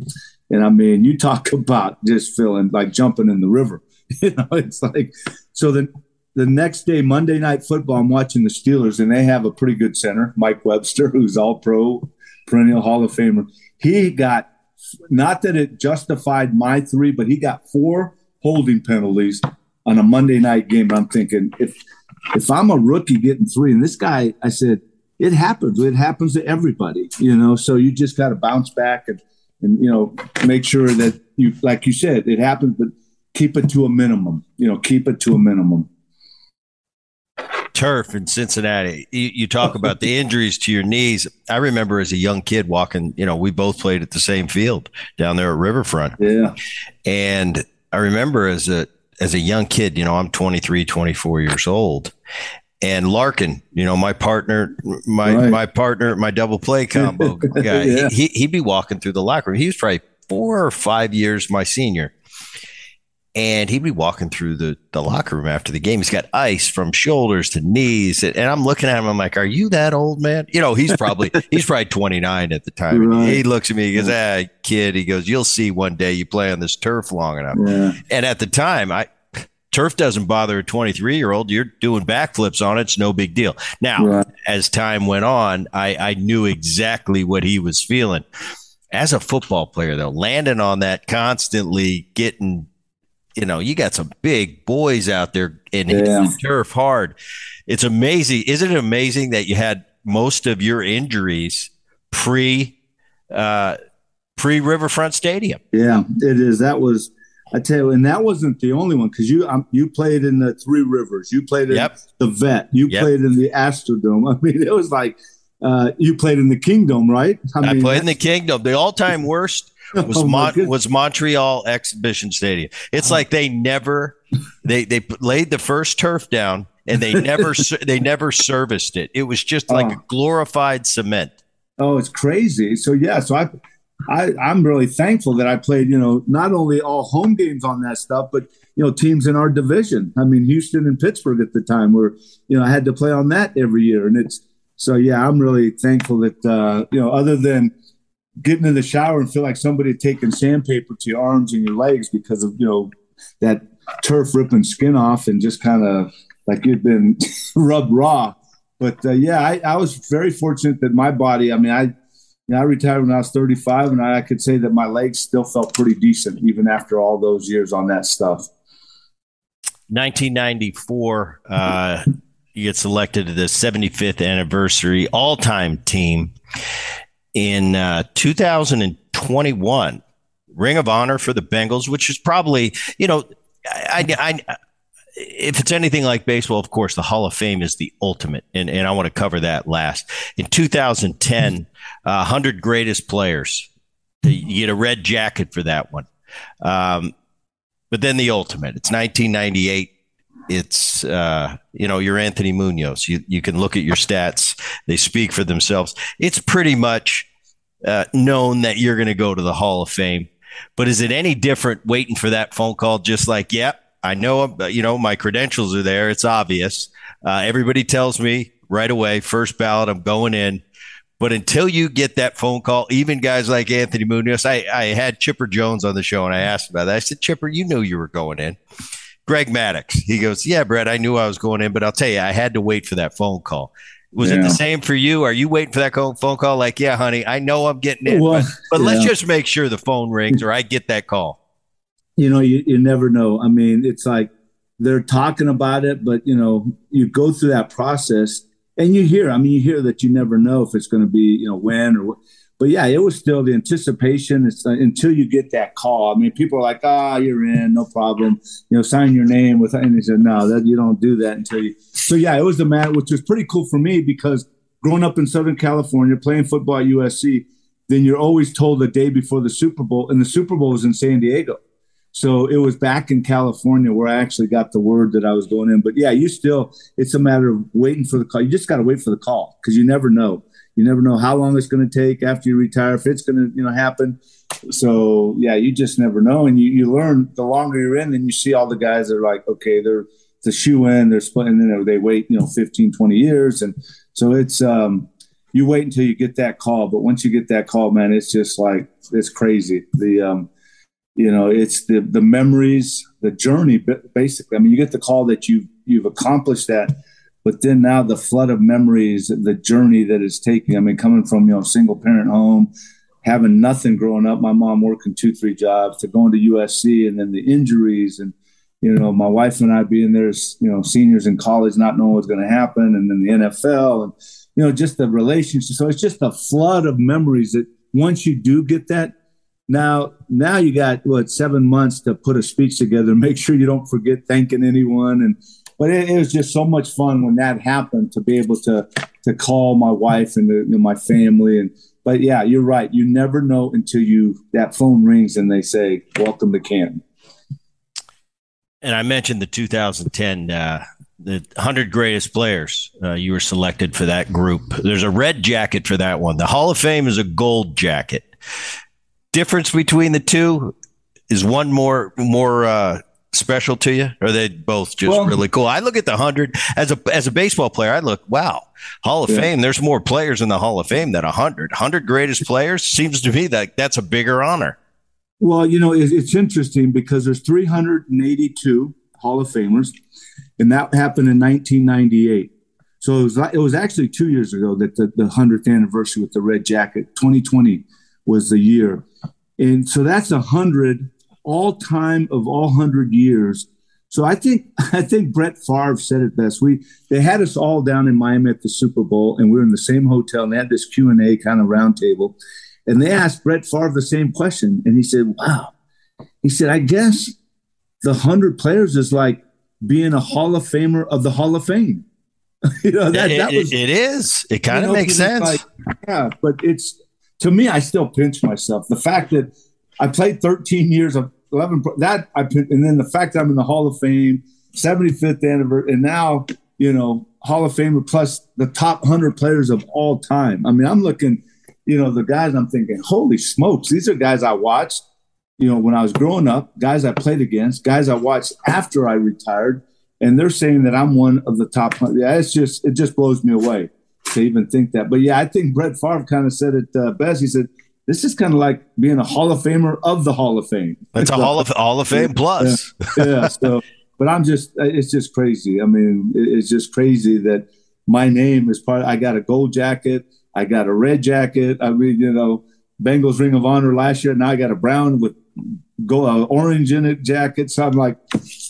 And I mean, you talk about just feeling like jumping in the river. You know, it's like, so the, the next day, Monday Night Football, I'm watching the Steelers and they have a pretty good center, Mike Webster, who's all pro, perennial Hall of Famer. He got, not that it justified my three, but he got four holding penalties on a Monday night game. And I'm thinking, if, if I'm a rookie getting three and this guy, I said, it happens, it happens to everybody, you know, so you just got to bounce back and, and, you know, make sure that you, like you said, it happens, but keep it to a minimum, you know, keep it to a minimum. Turf in Cincinnati. You, you talk about the injuries to your knees. I remember as a young kid walking, you know, we both played at the same field down there at Riverfront. Yeah. And I remember as a, as a young kid, you know, I'm twenty-three, twenty-four years old and Larkin, you know, my partner, my, right. my partner, my double play combo guy, yeah. he, he'd be walking through the locker room. He was probably four or five years my senior. And he'd be walking through the, the locker room after the game. He's got ice from shoulders to knees. And I'm looking at him. I'm like, are you that old, man? You know, he's probably he's probably twenty-nine at the time. Right. He looks at me. He goes, ah, kid. He goes, you'll see one day you play on this turf long enough. Yeah. And at the time, I turf doesn't bother a twenty-three-year-old. You're doing backflips on it. It's no big deal. Now, right. as time went on, I, I knew exactly what he was feeling. As a football player, though, landing on that constantly getting – you know, you got some big boys out there and hitting yeah. the turf hard. It's amazing. Isn't it amazing that you had most of your injuries pre, uh, pre Riverfront Stadium? Yeah, it is. That was, I tell you, and that wasn't the only one because you um, you played in the Three Rivers. You played in yep. the Vet. You yep. played in the Astrodome. I mean, it was like uh, you played in the Kingdom, right? I, I mean, played in the Kingdom. The all-time worst. Was oh Mon- was Montreal Exhibition Stadium. It's oh. like they never they they laid the first turf down and they never they never serviced it. It was just like oh. a glorified cement. Oh, it's crazy. So yeah, so I I I'm really thankful that I played, you know, not only all home games on that stuff, but you know, teams in our division. I mean, Houston and Pittsburgh at the time were, you know, I had to play on that every year and it's so yeah, I'm really thankful that uh, you know, other than getting in the shower and feel like somebody taking sandpaper to your arms and your legs because of, you know, that turf ripping skin off and just kind of like you've been rubbed raw. But uh, yeah, I, I was very fortunate that my body, I mean, I, you know, I retired when I was thirty-five, and I, I could say that my legs still felt pretty decent even after all those years on that stuff. nineteen ninety-four, uh, you get selected to the seventy-fifth anniversary all-time team. In uh, two thousand twenty-one, Ring of Honor for the Bengals, which is probably, you know, I, I, I if it's anything like baseball, of course, the Hall of Fame is the ultimate. And, and I want to cover that last. In two thousand ten, uh, one hundred greatest players. You get a red jacket for that one. Um, but then the ultimate. It's nineteen ninety-eight. It's, uh, you know, you're Anthony Munoz. You, you can look at your stats. They speak for themselves. It's pretty much uh, known that you're going to go to the Hall of Fame. But is it any different waiting for that phone call? Just like, yep. Yeah, I know, you know, my credentials are there. It's obvious. Uh, everybody tells me right away, first ballot, I'm going in. But until you get that phone call, even guys like Anthony Munoz, I, I had Chipper Jones on the show and I asked about that. I said, Chipper, you knew you were going in. Greg Maddox. He goes, yeah, Brett, I knew I was going in, but I'll tell you, I had to wait for that phone call. Was yeah. it the same for you? Are you waiting for that phone call? Like, yeah, honey, I know I'm getting in, well, but, but yeah. let's just make sure the phone rings or I get that call. You know, you, you never know. I mean, it's like they're talking about it, but, you know, you go through that process and you hear, I mean, you hear that you never know if it's going to be, you know, when or what. But, yeah, it was still the anticipation. It's uh, until you get that call. I mean, people are like, ah, oh, you're in, no problem. You know, sign your name. With, and they said, no, that, you don't do that until you. So, yeah, it was the matter, which was pretty cool for me because growing up in Southern California, playing football at U S C, then you're always told the day before the Super Bowl. And the Super Bowl was in San Diego. So it was back in California where I actually got the word that I was going in. But, yeah, you still – it's a matter of waiting for the call. You just got to wait for the call because you never know. You never know how long it's going to take after you retire, if it's going to, you know, happen. So, yeah, you just never know. And you, you learn the longer you're in, then you see all the guys that are like, okay, they're the shoe-in, they're splitting, you know, they wait, you know, fifteen, twenty years. And so it's um, – you wait until you get that call. But once you get that call, man, it's just like – it's crazy. The um, – You know, it's the the memories, the journey, basically. I mean, you get the call that you've, you've accomplished that, but then now the flood of memories, the journey that it's taking. I mean, coming from, you know, single-parent home, having nothing growing up, my mom working two, three jobs, to going to U S C and then the injuries and, you know, my wife and I being there as, you know, seniors in college, not knowing what's going to happen, and then the N F L and, you know, just the relationship. So it's just a flood of memories that once you do get that, Now, now you got what seven months to put a speech together. Make sure you don't forget thanking anyone. And but it, it was just so much fun when that happened to be able to to call my wife and the, you know, my family. And but yeah, you're right. You never know until you that phone rings and they say, "Welcome to Canton." And I mentioned the two thousand ten. Uh... The one hundred greatest players, uh, you were selected for that group. There's a red jacket for that one. The Hall of Fame is a gold jacket. Difference between the two is one more more uh, special to you, or are they both just well, really cool? I look at the hundred as a as a baseball player. I look, wow, Hall of yeah. Fame. There's more players in the Hall of Fame than a hundred. Hundred greatest players seems to me that that's a bigger honor. Well, you know, it's, it's interesting because there's three hundred eighty-two Hall of Famers, and that happened in nineteen ninety-eight. So it was it was actually two years ago that the, the hundredth anniversary with the red jacket. twenty twenty was the year. And so that's a hundred all time of all hundred years. So I think I think Brett Favre said it best. We they had us all down in Miami at the Super Bowl, and we were in the same hotel, and they had this Q and A kind of roundtable, and they asked Brett Favre the same question, and he said, "Wow," he said, "I guess the hundred players is like being a Hall of Famer of the Hall of Fame." You know that, it, that was, it is. It kind of you know, makes sense. Like, yeah, but it's. To me, I still pinch myself. The fact that I played thirteen years of eleven, that I and then the fact that I'm in the Hall of Fame, seventy-fifth anniversary, and now, you know, Hall of Famer plus the top one hundred players of all time. I mean, I'm looking, you know, the guys I'm thinking, holy smokes, these are guys I watched, you know, when I was growing up, guys I played against, guys I watched after I retired, and they're saying that I'm one of the top one hundred. Yeah, it's just, it just blows me away to even think that. But yeah, I think Brett Favre kind of said it uh, best. He said, this is kind of like being a Hall of Famer of the Hall of Fame. It's a Hall of Hall of Fame plus. Yeah. yeah. So But I'm just, it's just crazy. I mean, it's just crazy that my name is part of, I got a gold jacket. I got a red jacket. I mean, you know, Bengals Ring of Honor last year. Now I got a brown with go uh, orange in it jacket. So I'm like,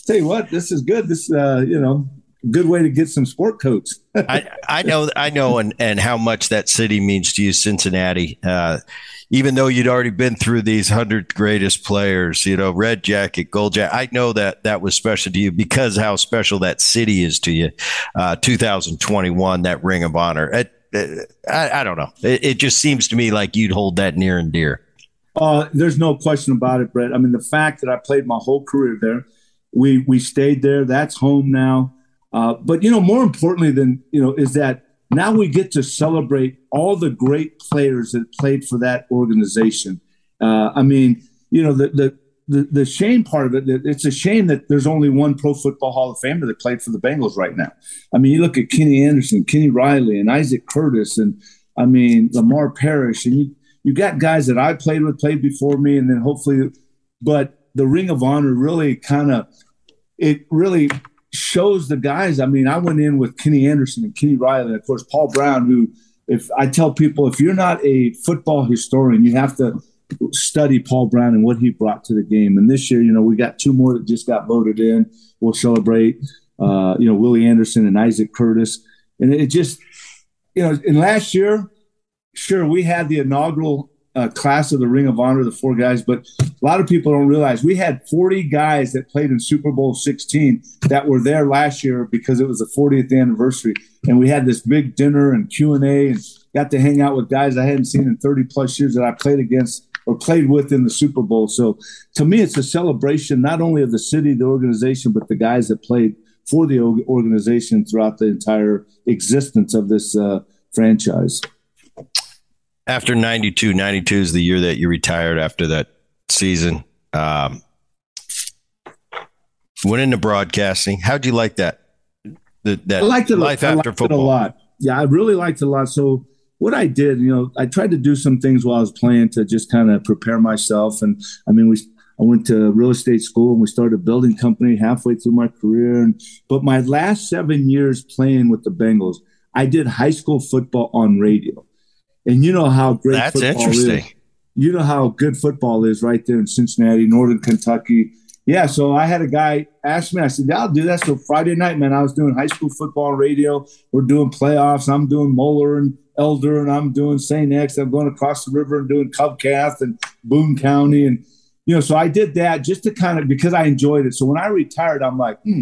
tell you what, this is good. This, uh, you know, good way to get some sport coats. I, I know, I know. And, and how much that city means to you, Cincinnati, uh, even though you'd already been through these hundred greatest players, you know, red jacket, gold jacket. I know that that was special to you because how special that city is to you. Uh, two thousand twenty-one, that Ring of Honor. It, it, I, I don't know. It, it just seems to me like you'd hold that near and dear. Uh, there's no question about it, Brett. I mean, the fact that I played my whole career there, we, we stayed there. That's home now. Uh, but, you know, more importantly than, you know, is that now we get to celebrate all the great players that played for that organization. Uh, I mean, you know, the, the the the shame part of it, it's a shame that there's only one Pro Football Hall of Famer that played for the Bengals right now. I mean, you look at Kenny Anderson, Kenny Riley, and Isaac Curtis, and, I mean, Lamar Parrish. And you you got guys that I played with, played before me, and then hopefully – but the Ring of Honor really kind of – it really – shows the guys. I mean, I went in with Kenny Anderson and Kenny Riley, and of course, Paul Brown, who, if I tell people, if you're not a football historian, you have to study Paul Brown and what he brought to the game. And this year, you know, we got two more that just got voted in. We'll celebrate, uh, you know, Willie Anderson and Isaac Curtis. And it just, you know, and last year, sure, we had the inaugural uh, class of the Ring of Honor, the four guys, but a lot of people don't realize we had forty guys that played in Super Bowl sixteen that were there last year because it was the fortieth anniversary. And we had this big dinner and Q and A and got to hang out with guys I hadn't seen in thirty plus years that I played against or played with in the Super Bowl. So to me, it's a celebration, not only of the city, the organization, but the guys that played for the organization throughout the entire existence of this uh, franchise. After ninety-two, ninety-two is the year that you retired after that season. Um, went into broadcasting. How'd you like that? The, that I liked it, life I liked after football. It a lot. Yeah, I really liked it a lot. So what I did, you know, I tried to do some things while I was playing to just kind of prepare myself. And I mean, we I went to real estate school and we started a building company halfway through my career. And but my last seven years playing with the Bengals, I did high school football on radio. And you know how great that's football interesting. Is. You know how good football is right there in Cincinnati, Northern Kentucky. Yeah, so I had a guy ask me, I said, yeah, I'll do that. So Friday night, man, I was doing high school football radio. We're doing playoffs. I'm doing Moeller and Elder, and I'm doing Saint X. I'm going across the river and doing Cubcast and Boone County. And, you know, so I did that just to kind of – because I enjoyed it. So when I retired, I'm like, hmm,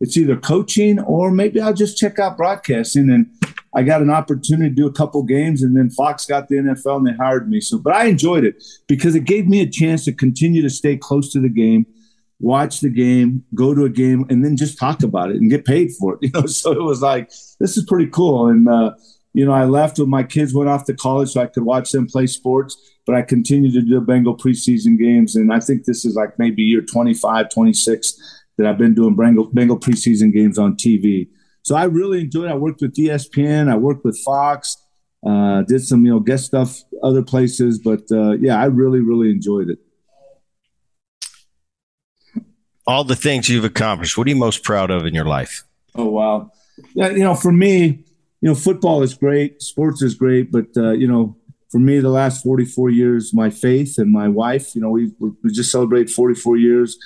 it's either coaching or maybe I'll just check out broadcasting. And I got an opportunity to do a couple games, and then Fox got the N F L and they hired me. So, but I enjoyed it because it gave me a chance to continue to stay close to the game, watch the game, go to a game, and then just talk about it and get paid for it. You know, so it was like, this is pretty cool. And, uh, you know, I left when my kids went off to college so I could watch them play sports, but I continued to do Bengal preseason games. And I think this is like maybe year twenty-five, twenty-six that I've been doing Bengal, Bengal preseason games on T V. So I really enjoyed it. I worked with E S P N. I worked with Fox. Uh, did some, you know, guest stuff other places. But, uh, yeah, I really, really enjoyed it. All the things you've accomplished, what are you most proud of in your life? Oh, wow. Yeah, you know, for me, you know, football is great. Sports is great. But, uh, you know, for me, the last forty-four years, my faith and my wife, you know, we, we just celebrated forty-four years,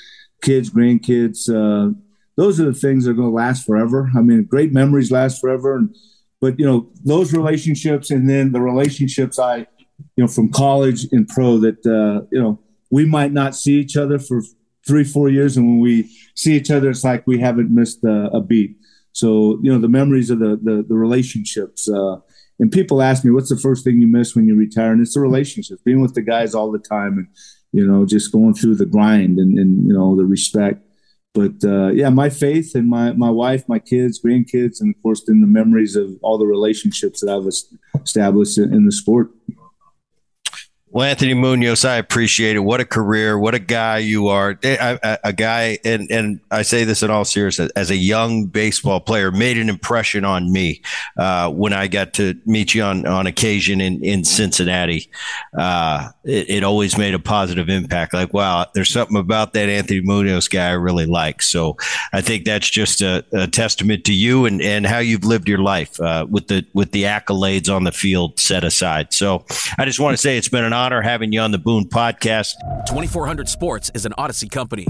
kids, grandkids, uh those are the things that are going to last forever. I mean, great memories last forever. And, but, you know, those relationships and then the relationships I, you know, from college and pro that, uh, you know, we might not see each other for three, four years. And when we see each other, it's like we haven't missed uh, a beat. So, you know, the memories of the the, the relationships. Uh, and people ask me, what's the first thing you miss when you retire? And it's the relationships, being with the guys all the time and, you know, just going through the grind and, and you know, the respect. But, uh, yeah, my faith and my, my wife, my kids, grandkids, and, of course, then the memories of all the relationships that I've established in, in the sport. Well, Anthony Munoz, I appreciate it. What a career. What a guy you are. A, a, a guy, and, and I say this in all seriousness, as a young baseball player, made an impression on me uh, when I got to meet you on, on occasion in, in Cincinnati. Uh, it, it always made a positive impact. Like, wow, there's something about that Anthony Munoz guy I really like. So I think that's just a, a testament to you and, and how you've lived your life uh, with the with the accolades on the field set aside. So I just want to say it's been an honor having you on the Boone Podcast. twenty-four hundred Sports is an Odyssey company.